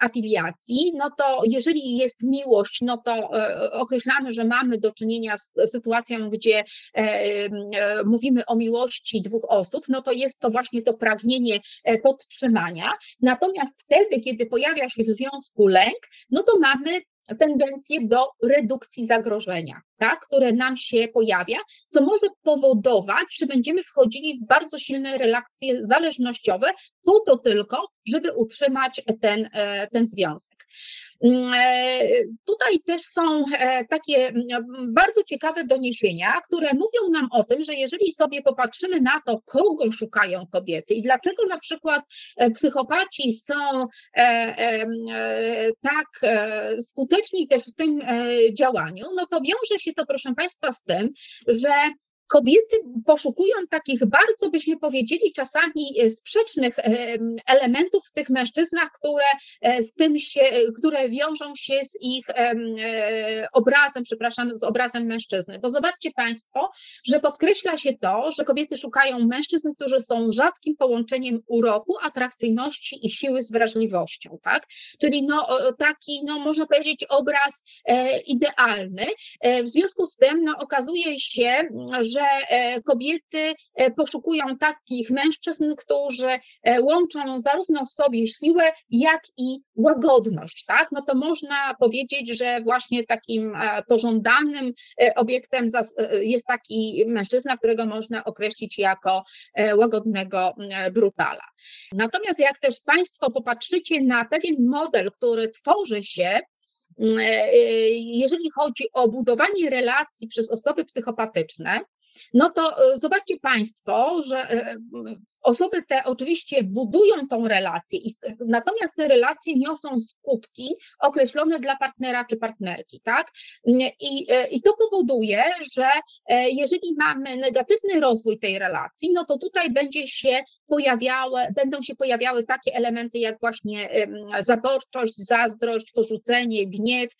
afiliacji, no to jeżeli jest miłość, no to określamy, że mamy do czynienia z sytuacją, gdzie mówimy o miłości dwóch osób, no to jest to właśnie to pragnienie podtrzymania. Natomiast wtedy, kiedy pojawia się w związku lęk, no to mamy tendencję do redukcji zagrożenia, tak, które nam się pojawia, co może powodować, że będziemy wchodzili w bardzo silne relacje zależnościowe po to tylko, żeby utrzymać ten związek. Tutaj też są takie bardzo ciekawe doniesienia, które mówią nam o tym, że jeżeli sobie popatrzymy na to, kogo szukają kobiety i dlaczego na przykład psychopaci są tak skuteczni też w tym działaniu, no to wiąże się to, proszę Państwa, z tym, że kobiety poszukują takich bardzo, byśmy powiedzieli, czasami sprzecznych elementów w tych mężczyznach, które wiążą się z ich obrazem, z obrazem mężczyzny. Bo zobaczcie Państwo, że podkreśla się to, że kobiety szukają mężczyzn, którzy są rzadkim połączeniem uroku, atrakcyjności i siły z wrażliwością, tak? Czyli no, taki, no, można powiedzieć, obraz idealny. W związku z tym, no, okazuje się, że kobiety poszukują takich mężczyzn, którzy łączą zarówno w sobie siłę, jak i łagodność, tak? No to można powiedzieć, że właśnie takim pożądanym obiektem jest taki mężczyzna, którego można określić jako łagodnego brutala. Natomiast jak też Państwo popatrzycie na pewien model, który tworzy się, jeżeli chodzi o budowanie relacji przez osoby psychopatyczne, no to zobaczcie Państwo, że osoby te oczywiście budują tą relację, natomiast te relacje niosą skutki określone dla partnera czy partnerki, tak? I to powoduje, że jeżeli mamy negatywny rozwój tej relacji, no to tutaj będą się pojawiały takie elementy jak właśnie zaborczość, zazdrość, porzucenie, gniew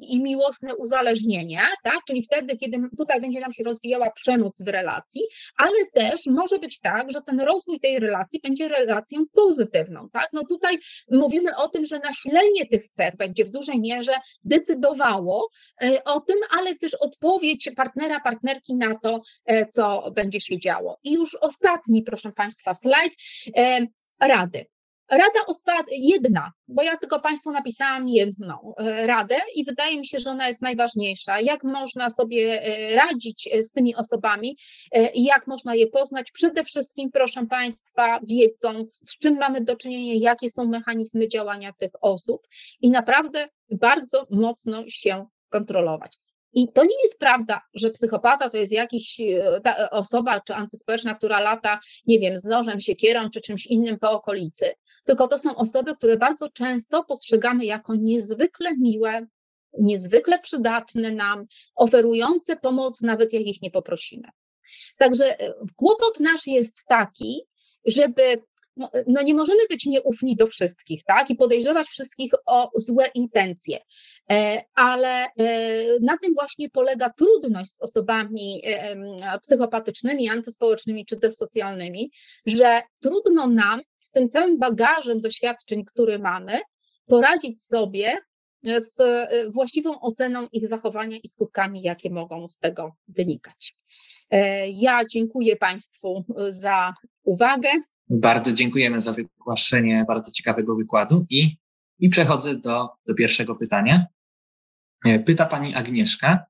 i miłosne uzależnienia, tak? Czyli wtedy, kiedy tutaj będzie nam się rozwijała przemoc w relacji, ale też może być tak, że ten rozwój tej relacji będzie relacją pozytywną, tak? No tutaj mówimy o tym, że nasilenie tych cech będzie w dużej mierze decydowało o tym, ale też odpowiedź partnera, partnerki na to, co będzie się działo. I już ostatni, proszę Państwa, slajd, rady. Rada jedna, bo ja tylko Państwu napisałam jedną radę i wydaje mi się, że ona jest najważniejsza. Jak można sobie radzić z tymi osobami i jak można je poznać? Przede wszystkim, proszę Państwa, wiedząc, z czym mamy do czynienia, jakie są mechanizmy działania tych osób i naprawdę bardzo mocno się kontrolować. I to nie jest prawda, że psychopata to jest jakaś osoba czy antyspołeczna, która lata, nie wiem, z nożem, siekierą czy czymś innym po okolicy, tylko to są osoby, które bardzo często postrzegamy jako niezwykle miłe, niezwykle przydatne nam, oferujące pomoc, nawet jak ich nie poprosimy. Także kłopot nasz jest taki, żeby... No nie możemy być nieufni do wszystkich, tak? I podejrzewać wszystkich o złe intencje, ale na tym właśnie polega trudność z osobami psychopatycznymi, antyspołecznymi czy dysocjalnymi, że trudno nam z tym całym bagażem doświadczeń, który mamy, poradzić sobie z właściwą oceną ich zachowania i skutkami, jakie mogą z tego wynikać. Ja dziękuję Państwu za uwagę. Bardzo dziękujemy za wygłaszenie bardzo ciekawego wykładu i przechodzę do pierwszego pytania. Pyta pani Agnieszka,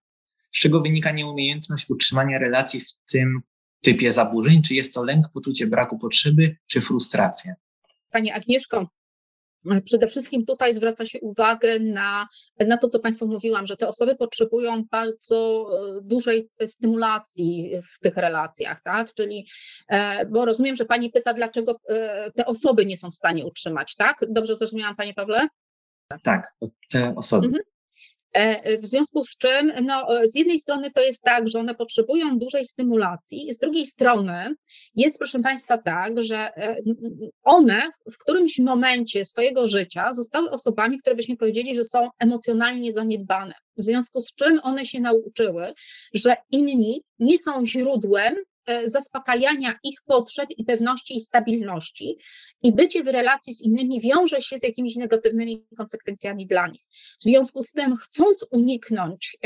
z czego wynika nieumiejętność utrzymania relacji w tym typie zaburzeń? Czy jest to lęk, poczucie braku potrzeby, czy frustracja? Pani Agnieszko, przede wszystkim tutaj zwraca się uwagę na to, co Państwu mówiłam, że te osoby potrzebują bardzo dużej stymulacji w tych relacjach, tak? Czyli, bo rozumiem, że Pani pyta, dlaczego te osoby nie są w stanie utrzymać, tak? Dobrze zrozumiałam, Panie Pawle? Tak, te osoby. Mhm. W związku z czym, no, z jednej strony to jest tak, że one potrzebują dużej stymulacji, z drugiej strony jest, proszę Państwa, tak, że one w którymś momencie swojego życia zostały osobami, które byśmy powiedzieli, że są emocjonalnie zaniedbane. W związku z czym one się nauczyły, że inni nie są źródłem zaspokajania ich potrzeb i pewności i stabilności, i bycie w relacji z innymi wiąże się z jakimiś negatywnymi konsekwencjami dla nich. W związku z tym, chcąc uniknąć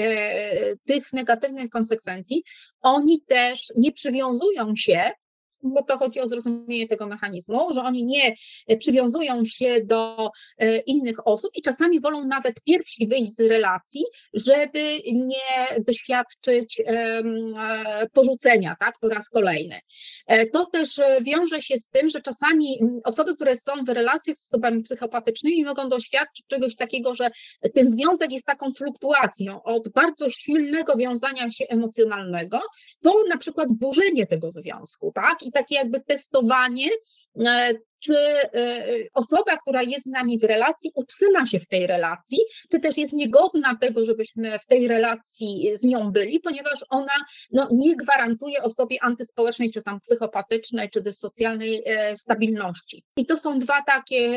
tych negatywnych konsekwencji, oni też nie przywiązują się, bo to chodzi o zrozumienie tego mechanizmu, że oni nie przywiązują się do innych osób i czasami wolą nawet pierwsi wyjść z relacji, żeby nie doświadczyć porzucenia, tak, po raz kolejny. To też wiąże się z tym, że czasami osoby, które są w relacjach z osobami psychopatycznymi, mogą doświadczyć czegoś takiego, że ten związek jest taką fluktuacją od bardzo silnego wiązania się emocjonalnego po na przykład burzenie tego związku, tak? I takie jakby testowanie, czy osoba, która jest z nami w relacji, utrzyma się w tej relacji, czy też jest niegodna tego, żebyśmy w tej relacji z nią byli, ponieważ ona no, nie gwarantuje osobie antyspołecznej, czy tam psychopatycznej, czy dyssocjalnej stabilności. I to są dwa takie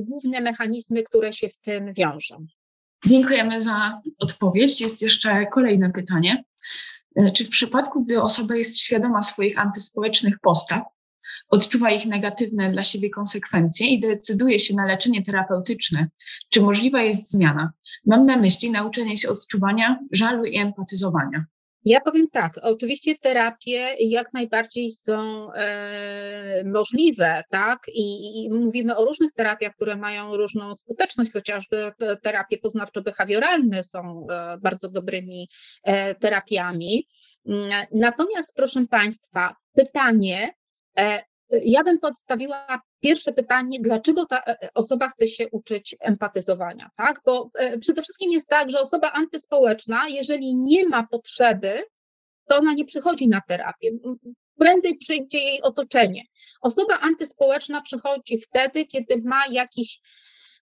główne mechanizmy, które się z tym wiążą. Dziękujemy za odpowiedź. Jest jeszcze kolejne pytanie. Czy w przypadku, gdy osoba jest świadoma swoich antyspołecznych postaw, odczuwa ich negatywne dla siebie konsekwencje i decyduje się na leczenie terapeutyczne, czy możliwa jest zmiana? Mam na myśli nauczenie się odczuwania żalu i empatyzowania. Ja powiem tak, oczywiście terapie jak najbardziej są możliwe, tak? I mówimy o różnych terapiach, które mają różną skuteczność, chociażby terapie poznawczo-behawioralne są bardzo dobrymi terapiami. Natomiast, proszę Państwa, pytanie, ja bym podstawiła pierwsze pytanie, dlaczego ta osoba chce się uczyć empatyzowania, tak? Bo przede wszystkim jest tak, że osoba antyspołeczna, jeżeli nie ma potrzeby, to ona nie przychodzi na terapię. Prędzej przyjdzie jej otoczenie. Osoba antyspołeczna przychodzi wtedy, kiedy ma jakiś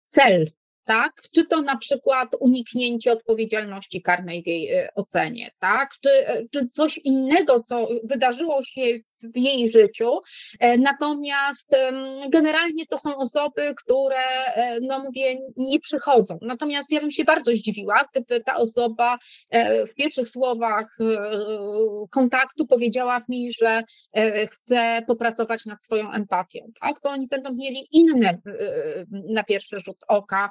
cel, tak? Czy to na przykład uniknięcie odpowiedzialności karnej w jej ocenie, tak? Czy coś innego, co wydarzyło się w jej życiu. Natomiast generalnie to są osoby, które, no mówię, nie przychodzą. Natomiast ja bym się bardzo zdziwiła, gdyby ta osoba w pierwszych słowach kontaktu powiedziała mi, że chce popracować nad swoją empatią, tak? Bo oni będą mieli inne na pierwszy rzut oka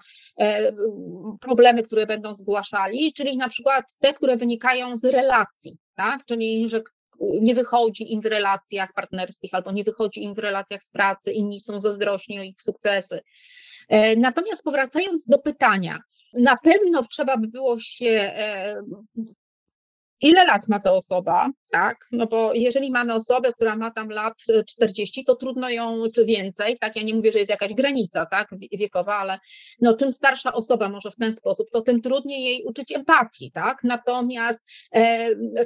problemy, które będą zgłaszali, czyli na przykład te, które wynikają z relacji, tak? Czyli że nie wychodzi im w relacjach partnerskich albo nie wychodzi im w relacjach z pracy, inni są zazdrośni o ich sukcesy. Natomiast powracając do pytania, na pewno trzeba by było się ile lat ma ta osoba, tak? No bo jeżeli mamy osobę, która ma tam lat 40, to trudno ją, czy więcej, tak? Ja nie mówię, że jest jakaś granica, tak? Wiekowa, ale no, czym starsza osoba może w ten sposób, to tym trudniej jej uczyć empatii, tak? Natomiast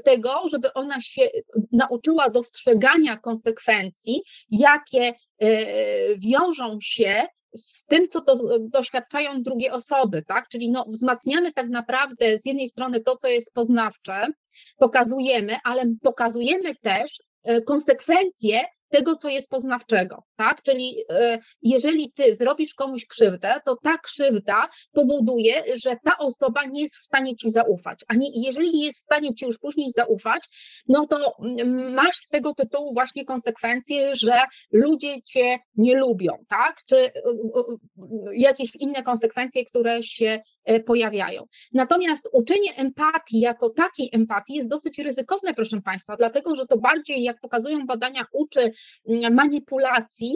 tego, żeby ona się nauczyła dostrzegania konsekwencji, jakie wiążą się z tym, co doświadczają drugie osoby, tak? Czyli no, wzmacniamy tak naprawdę z jednej strony to, co jest poznawcze, pokazujemy, ale pokazujemy też konsekwencje tego, co jest poznawczego, tak? Czyli jeżeli ty zrobisz komuś krzywdę, to ta krzywda powoduje, że ta osoba nie jest w stanie ci zaufać, a nie, jeżeli jest w stanie ci już później zaufać, no to masz z tego tytułu właśnie konsekwencje, że ludzie cię nie lubią, tak? Czy jakieś inne konsekwencje, które się pojawiają. Natomiast uczenie empatii jako takiej empatii jest dosyć ryzykowne, proszę Państwa, dlatego, że to bardziej, jak pokazują badania, uczy manipulacji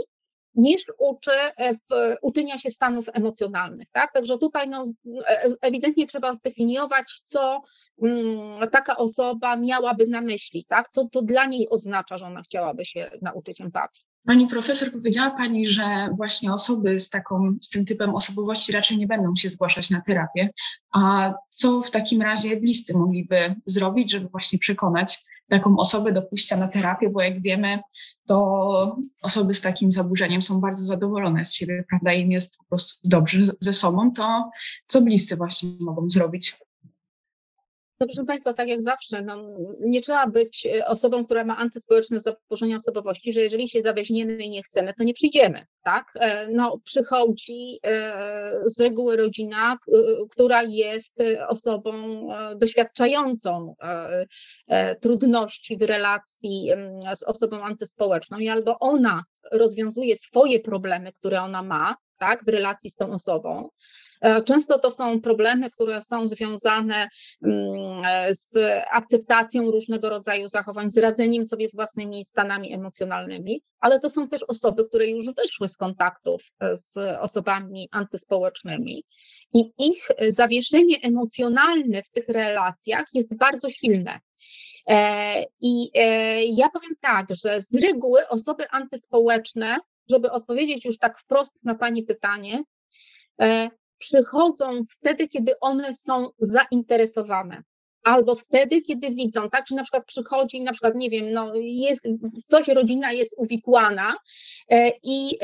niż uczy uczenia się stanów emocjonalnych, tak? Także tutaj no, ewidentnie trzeba zdefiniować, co taka osoba miałaby na myśli, tak? Co to dla niej oznacza, że ona chciałaby się nauczyć empatii. Pani profesor, powiedziała Pani, że właśnie osoby z tym typem osobowości raczej nie będą się zgłaszać na terapię. A co w takim razie bliscy mogliby zrobić, żeby właśnie przekonać taką osobę do pójścia na terapię, bo jak wiemy, to osoby z takim zaburzeniem są bardzo zadowolone z siebie, prawda, im jest po prostu dobrze ze sobą, to co bliscy właśnie mogą zrobić? No, proszę Państwa, tak jak zawsze, no, nie trzeba być osobą, która ma antyspołeczne zaburzenia osobowości, że jeżeli się zaweźmiemy i nie chcemy, to nie przyjdziemy, tak? No, przychodzi z reguły rodzina, która jest osobą doświadczającą trudności w relacji z osobą antyspołeczną i albo ona rozwiązuje swoje problemy, które ona ma, tak, w relacji z tą osobą. Często to są problemy, które są związane z akceptacją różnego rodzaju zachowań, z radzeniem sobie z własnymi stanami emocjonalnymi, ale to są też osoby, które już wyszły z kontaktów z osobami antyspołecznymi i ich zawieszenie emocjonalne w tych relacjach jest bardzo silne. I ja powiem tak, że z reguły osoby antyspołeczne, żeby odpowiedzieć już tak wprost na Pani pytanie, przychodzą wtedy, kiedy one są zainteresowane albo wtedy, kiedy widzą, tak, czy na przykład przychodzi, na przykład, nie wiem, no jest coś, rodzina jest uwikłana i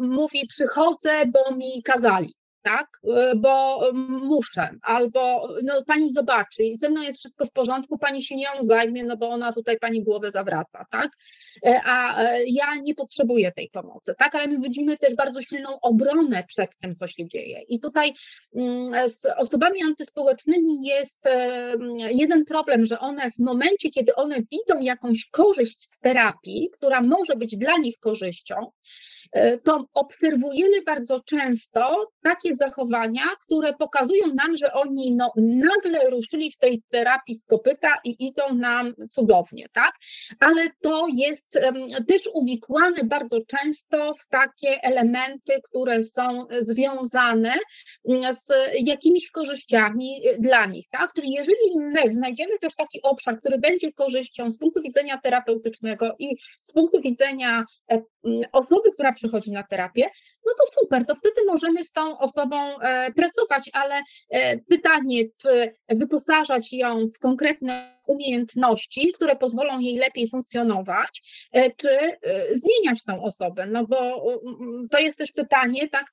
mówi, przychodzę, bo mi kazali, tak, bo muszę, albo no pani zobaczy, ze mną jest wszystko w porządku, pani się nią zajmie, no bo ona tutaj pani głowę zawraca, tak, a ja nie potrzebuję tej pomocy, tak, ale my widzimy też bardzo silną obronę przed tym, co się dzieje i tutaj z osobami antyspołecznymi jest jeden problem, że one w momencie, kiedy one widzą jakąś korzyść z terapii, która może być dla nich korzyścią, to obserwujemy bardzo często takie zachowania, które pokazują nam, że oni no, nagle ruszyli w tej terapii z kopyta i idą nam cudownie, tak? Ale to jest też uwikłane bardzo często w takie elementy, które są związane z jakimiś korzyściami dla nich, tak? Czyli jeżeli my znajdziemy też taki obszar, który będzie korzyścią z punktu widzenia terapeutycznego i z punktu widzenia osoby, która przychodzi na terapię, no to super, to wtedy możemy z tą osobą pracować, ale pytanie, czy wyposażać ją w konkretne umiejętności, które pozwolą jej lepiej funkcjonować, czy zmieniać tą osobę, no bo to jest też pytanie, tak,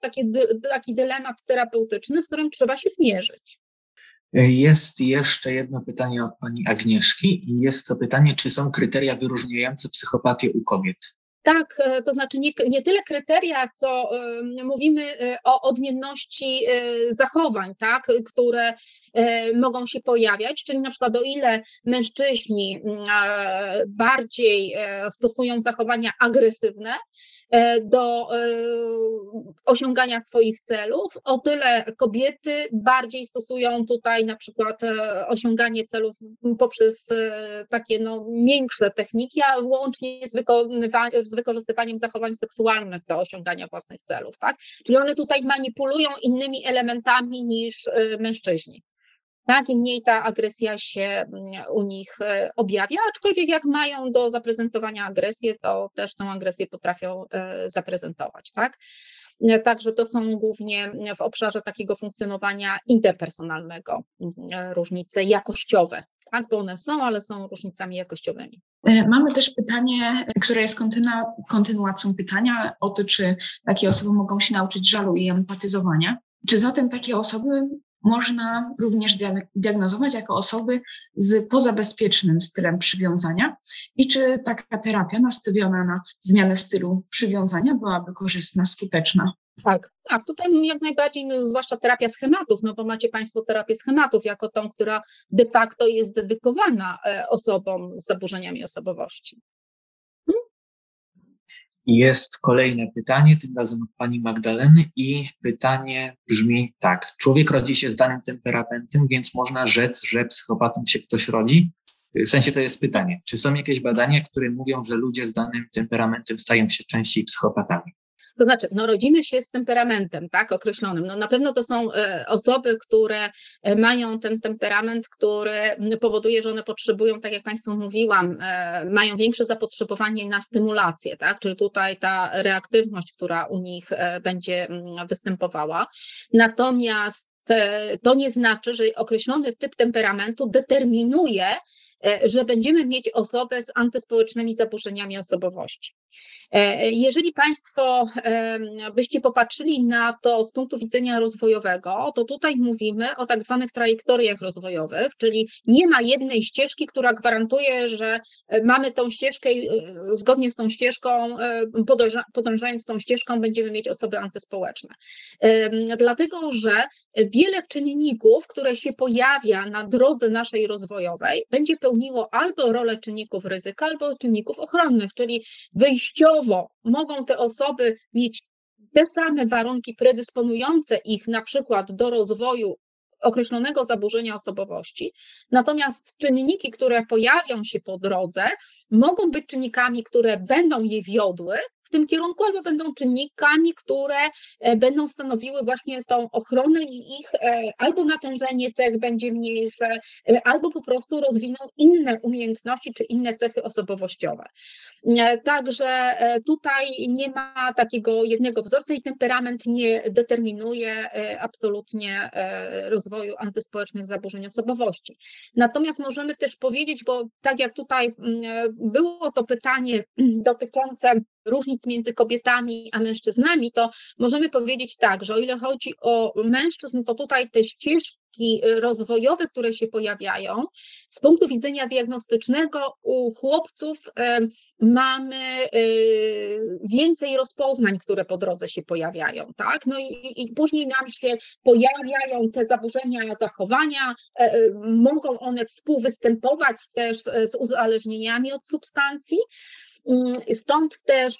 taki dylemat terapeutyczny, z którym trzeba się zmierzyć. Jest jeszcze jedno pytanie od pani Agnieszki i jest to pytanie, czy są kryteria wyróżniające psychopatię u kobiet? Tak, to znaczy nie tyle kryteria, co mówimy o odmienności zachowań, tak, które mogą się pojawiać, czyli na przykład o ile mężczyźni bardziej stosują zachowania agresywne do osiągania swoich celów, o tyle kobiety bardziej stosują tutaj na przykład osiąganie celów poprzez takie no, miększe techniki, a łącznie z wykorzystywaniem zachowań seksualnych do osiągania własnych celów, tak? Czyli one tutaj manipulują innymi elementami niż mężczyźni. tak, i mniej ta agresja się u nich objawia, aczkolwiek jak mają do zaprezentowania agresję, to też tą agresję potrafią zaprezentować, tak. Także to są głównie w obszarze takiego funkcjonowania interpersonalnego różnice jakościowe, tak, bo one są, ale są różnicami jakościowymi. Mamy też pytanie, które jest kontynuacją pytania o to, czy takie osoby mogą się nauczyć żalu i empatyzowania. Czy zatem takie osoby można również diagnozować jako osoby z pozabezpiecznym stylem przywiązania i czy taka terapia nastawiona na zmianę stylu przywiązania byłaby korzystna, skuteczna? Tak, tak, tutaj jak najbardziej, no, zwłaszcza terapia schematów, no bo macie Państwo terapię schematów jako tą, która de facto jest dedykowana osobom z zaburzeniami osobowości. Jest kolejne pytanie, tym razem od pani Magdaleny i pytanie brzmi tak. Człowiek rodzi się z danym temperamentem, więc można rzec, że psychopatą się ktoś rodzi? W sensie to jest pytanie. Czy są jakieś badania, które mówią, że ludzie z danym temperamentem stają się częściej psychopatami? To znaczy, no rodzimy się z temperamentem, tak, określonym. No na pewno to są osoby, które mają ten temperament, który powoduje, że one potrzebują, tak jak Państwu mówiłam, mają większe zapotrzebowanie na stymulację, tak, czyli tutaj ta reaktywność, która u nich będzie występowała. Natomiast to nie znaczy, że określony typ temperamentu determinuje, że będziemy mieć osobę z antyspołecznymi zaburzeniami osobowości. Jeżeli Państwo byście popatrzyli na to z punktu widzenia rozwojowego, to tutaj mówimy o tak zwanych trajektoriach rozwojowych, czyli nie ma jednej ścieżki, która gwarantuje, że mamy tą ścieżkę i zgodnie z tą ścieżką, podążając tą ścieżką, będziemy mieć osoby antyspołeczne. Dlatego, że wiele czynników, które się pojawia na drodze naszej rozwojowej, będzie pełniło albo rolę czynników ryzyka, albo czynników ochronnych, czyli wyjściowo mogą te osoby mieć te same warunki predysponujące ich na przykład do rozwoju określonego zaburzenia osobowości, natomiast czynniki, które pojawią się po drodze, mogą być czynnikami, które będą je wiodły w tym kierunku, albo będą czynnikami, które będą stanowiły właśnie tą ochronę i ich albo natężenie cech będzie mniejsze, albo po prostu rozwiną inne umiejętności czy inne cechy osobowościowe. Także tutaj nie ma takiego jednego wzorca i temperament nie determinuje absolutnie rozwoju antyspołecznych zaburzeń osobowości. Natomiast możemy też powiedzieć, bo tak jak tutaj było to pytanie dotyczące różnic między kobietami a mężczyznami, to możemy powiedzieć tak, że o ile chodzi o mężczyzn, to tutaj te ścieżki rozwojowe, które się pojawiają, z punktu widzenia diagnostycznego u chłopców mamy więcej rozpoznań, które po drodze się pojawiają, tak? No i później nam się pojawiają te zaburzenia zachowania, mogą one współwystępować też z uzależnieniami od substancji. Stąd też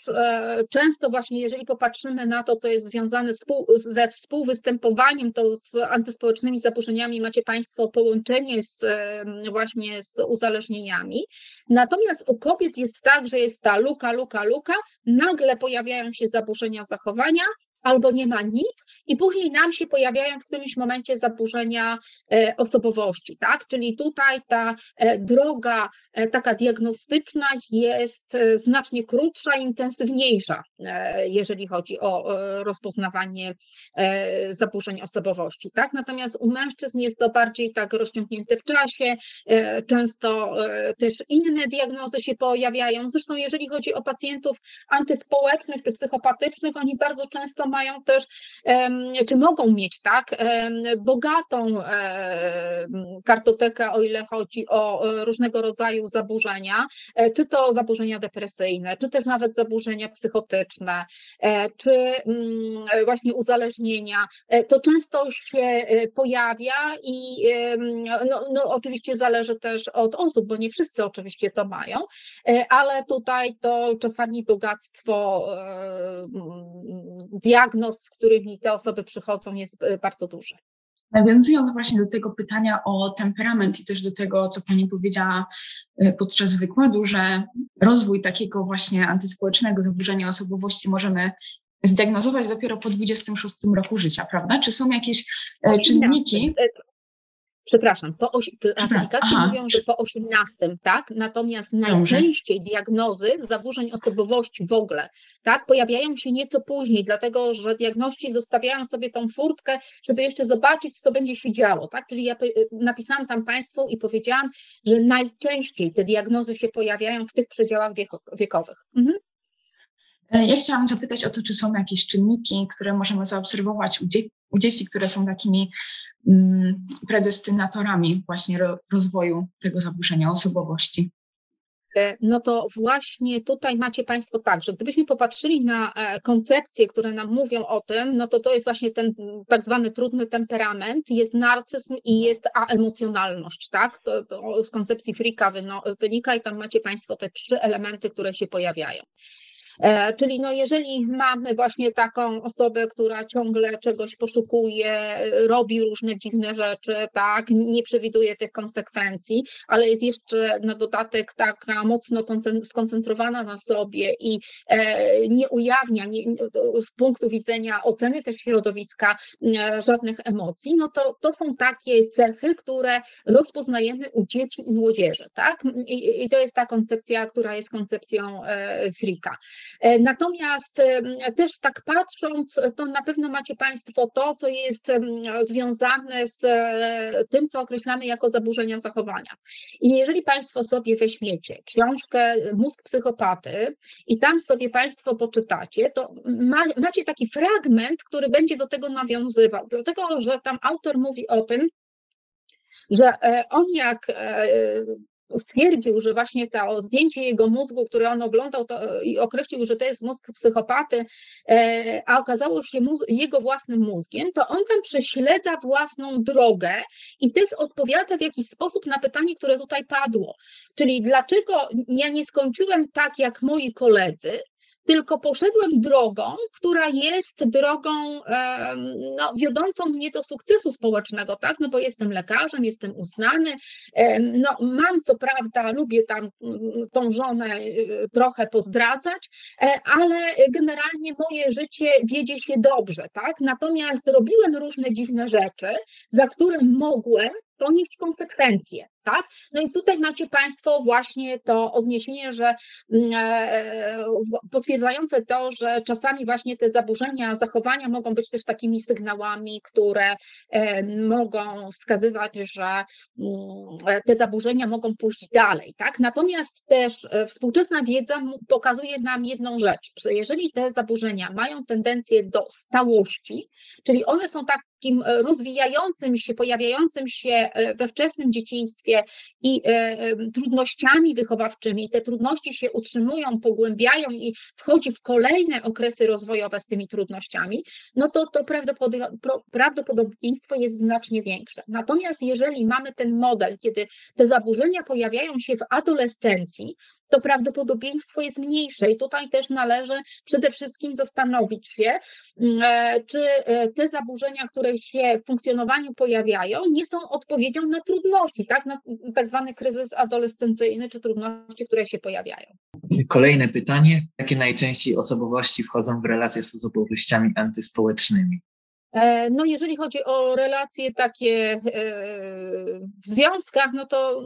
często właśnie, jeżeli popatrzymy na to, co jest związane ze współwystępowaniem, to z antyspołecznymi zaburzeniami macie Państwo połączenie właśnie z uzależnieniami. Natomiast u kobiet jest tak, że jest ta luka, nagle pojawiają się zaburzenia zachowania, albo nie ma nic i później nam się pojawiają w którymś momencie zaburzenia osobowości, tak? Czyli tutaj ta droga taka diagnostyczna jest znacznie krótsza i intensywniejsza, jeżeli chodzi o rozpoznawanie zaburzeń osobowości, tak? Natomiast u mężczyzn jest to bardziej tak rozciągnięte w czasie, często też inne diagnozy się pojawiają. Zresztą jeżeli chodzi o pacjentów antyspołecznych czy psychopatycznych, oni bardzo często mają też, czy mogą mieć, tak, bogatą kartotekę, o ile chodzi o różnego rodzaju zaburzenia, czy to zaburzenia depresyjne, czy też nawet zaburzenia psychotyczne, czy właśnie uzależnienia. To często się pojawia i no oczywiście zależy też od osób, bo nie wszyscy oczywiście to mają, ale tutaj to czasami bogactwo diagnoz, z którymi te osoby przychodzą, jest bardzo duże. Nawiązując właśnie do tego pytania o temperament i też do tego, co Pani powiedziała podczas wykładu, że rozwój takiego właśnie antyspołecznego zaburzenia osobowości możemy zdiagnozować dopiero po 26 roku życia, prawda? Czy są jakieś czynniki... Przepraszam, klasyfikacje mówią, że po 18, tak? Natomiast najczęściej diagnozy zaburzeń osobowości w ogóle, tak? Pojawiają się nieco później, dlatego że diagności zostawiają sobie tą furtkę, żeby jeszcze zobaczyć, co będzie się działo, tak? Czyli ja napisałam tam Państwu i powiedziałam, że najczęściej te diagnozy się pojawiają w tych przedziałach wiekowych. Mhm. Ja chciałam zapytać o to, czy są jakieś czynniki, które możemy zaobserwować u dzieci, które są takimi predestynatorami właśnie rozwoju tego zaburzenia osobowości. No to właśnie tutaj macie Państwo tak, że gdybyśmy popatrzyli na koncepcje, które nam mówią o tym, no to to jest właśnie ten tak zwany trudny temperament, jest narcyzm i jest emocjonalność, tak? To z koncepcji Fricka wynika i tam macie Państwo te trzy elementy, które się pojawiają. Czyli no jeżeli mamy właśnie taką osobę, która ciągle czegoś poszukuje, robi różne dziwne rzeczy, tak, nie przewiduje tych konsekwencji, ale jest jeszcze na dodatek taka mocno skoncentrowana na sobie i nie ujawnia z punktu widzenia oceny też środowiska żadnych emocji, no to są takie cechy, które rozpoznajemy u dzieci i młodzieży, tak? I to jest ta koncepcja, która jest koncepcją Fricka. Natomiast też tak patrząc, to na pewno macie Państwo to, co jest związane z tym, co określamy jako zaburzenia zachowania. I jeżeli Państwo sobie weźmiecie książkę Mózg psychopaty i tam sobie Państwo poczytacie, to macie taki fragment, który będzie do tego nawiązywał, dlatego że tam autor mówi o tym, że on jak stwierdził, że właśnie to zdjęcie jego mózgu, które on oglądał i określił, że to jest mózg psychopaty, a okazało się jego własnym mózgiem, to on tam prześledza własną drogę i też odpowiada w jakiś sposób na pytanie, które tutaj padło. Czyli dlaczego ja nie skończyłem tak jak moi koledzy, tylko poszedłem drogą, która jest drogą wiodącą mnie do sukcesu społecznego, tak? No bo jestem lekarzem, jestem uznany, no mam co prawda, lubię tam tą żonę trochę pozdradzać, ale generalnie moje życie wiedzie się dobrze, tak? Natomiast robiłem różne dziwne rzeczy, za które mogłem ponieść konsekwencje, tak? No i tutaj macie Państwo właśnie to odniesienie, że potwierdzające to, że czasami właśnie te zaburzenia zachowania mogą być też takimi sygnałami, które mogą wskazywać, że te zaburzenia mogą pójść dalej, tak? Natomiast też współczesna wiedza pokazuje nam jedną rzecz, że jeżeli te zaburzenia mają tendencję do stałości, czyli one są takim rozwijającym się, pojawiającym się we wczesnym dzieciństwie i trudnościami wychowawczymi, te trudności się utrzymują, pogłębiają i wchodzi w kolejne okresy rozwojowe z tymi trudnościami, no to prawdopodobieństwo jest znacznie większe. Natomiast jeżeli mamy ten model, kiedy te zaburzenia pojawiają się w adolescencji, to prawdopodobieństwo jest mniejsze i tutaj też należy przede wszystkim zastanowić się, czy te zaburzenia, które się w funkcjonowaniu pojawiają, nie są odpowiedzią na trudności, tak? Na tak zwany kryzys adolescencyjny czy trudności, które się pojawiają. Kolejne pytanie. Jakie najczęściej osobowości wchodzą w relacje z osobowościami antyspołecznymi? No jeżeli chodzi o relacje takie w związkach, no to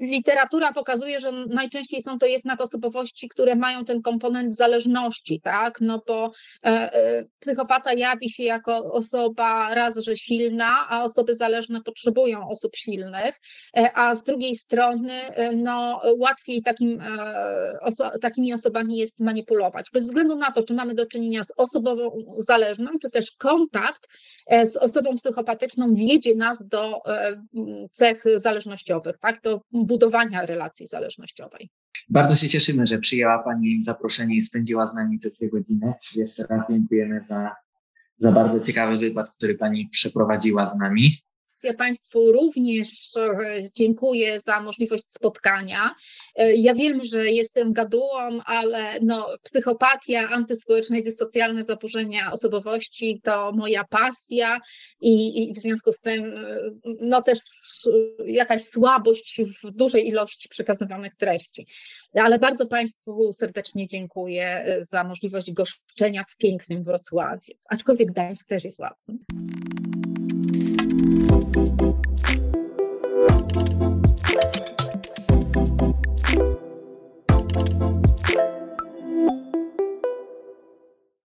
literatura pokazuje, że najczęściej są to jednak osobowości, które mają ten komponent zależności, tak? No bo psychopata jawi się jako osoba raz, że silna, a osoby zależne potrzebują osób silnych, a z drugiej strony no łatwiej takimi osobami jest manipulować. Bez względu na to, czy mamy do czynienia z osobą zależną, czy też kontakt z osobą psychopatyczną wiedzie nas do cech zależnościowych, tak, do budowania relacji zależnościowej. Bardzo się cieszymy, że przyjęła Pani zaproszenie i spędziła z nami te 2 godziny. Jeszcze raz dziękujemy za bardzo ciekawy wykład, który Pani przeprowadziła z nami. Ja Państwu również dziękuję za możliwość spotkania. Ja wiem, że jestem gadułą, ale psychopatia, antyspołeczne i dysocjalne zaburzenia osobowości to moja pasja i w związku z tym też jakaś słabość w dużej ilości przekazywanych treści. Ale bardzo Państwu serdecznie dziękuję za możliwość goszczenia w pięknym Wrocławiu, aczkolwiek Gdańsk też jest ładny. Thank you.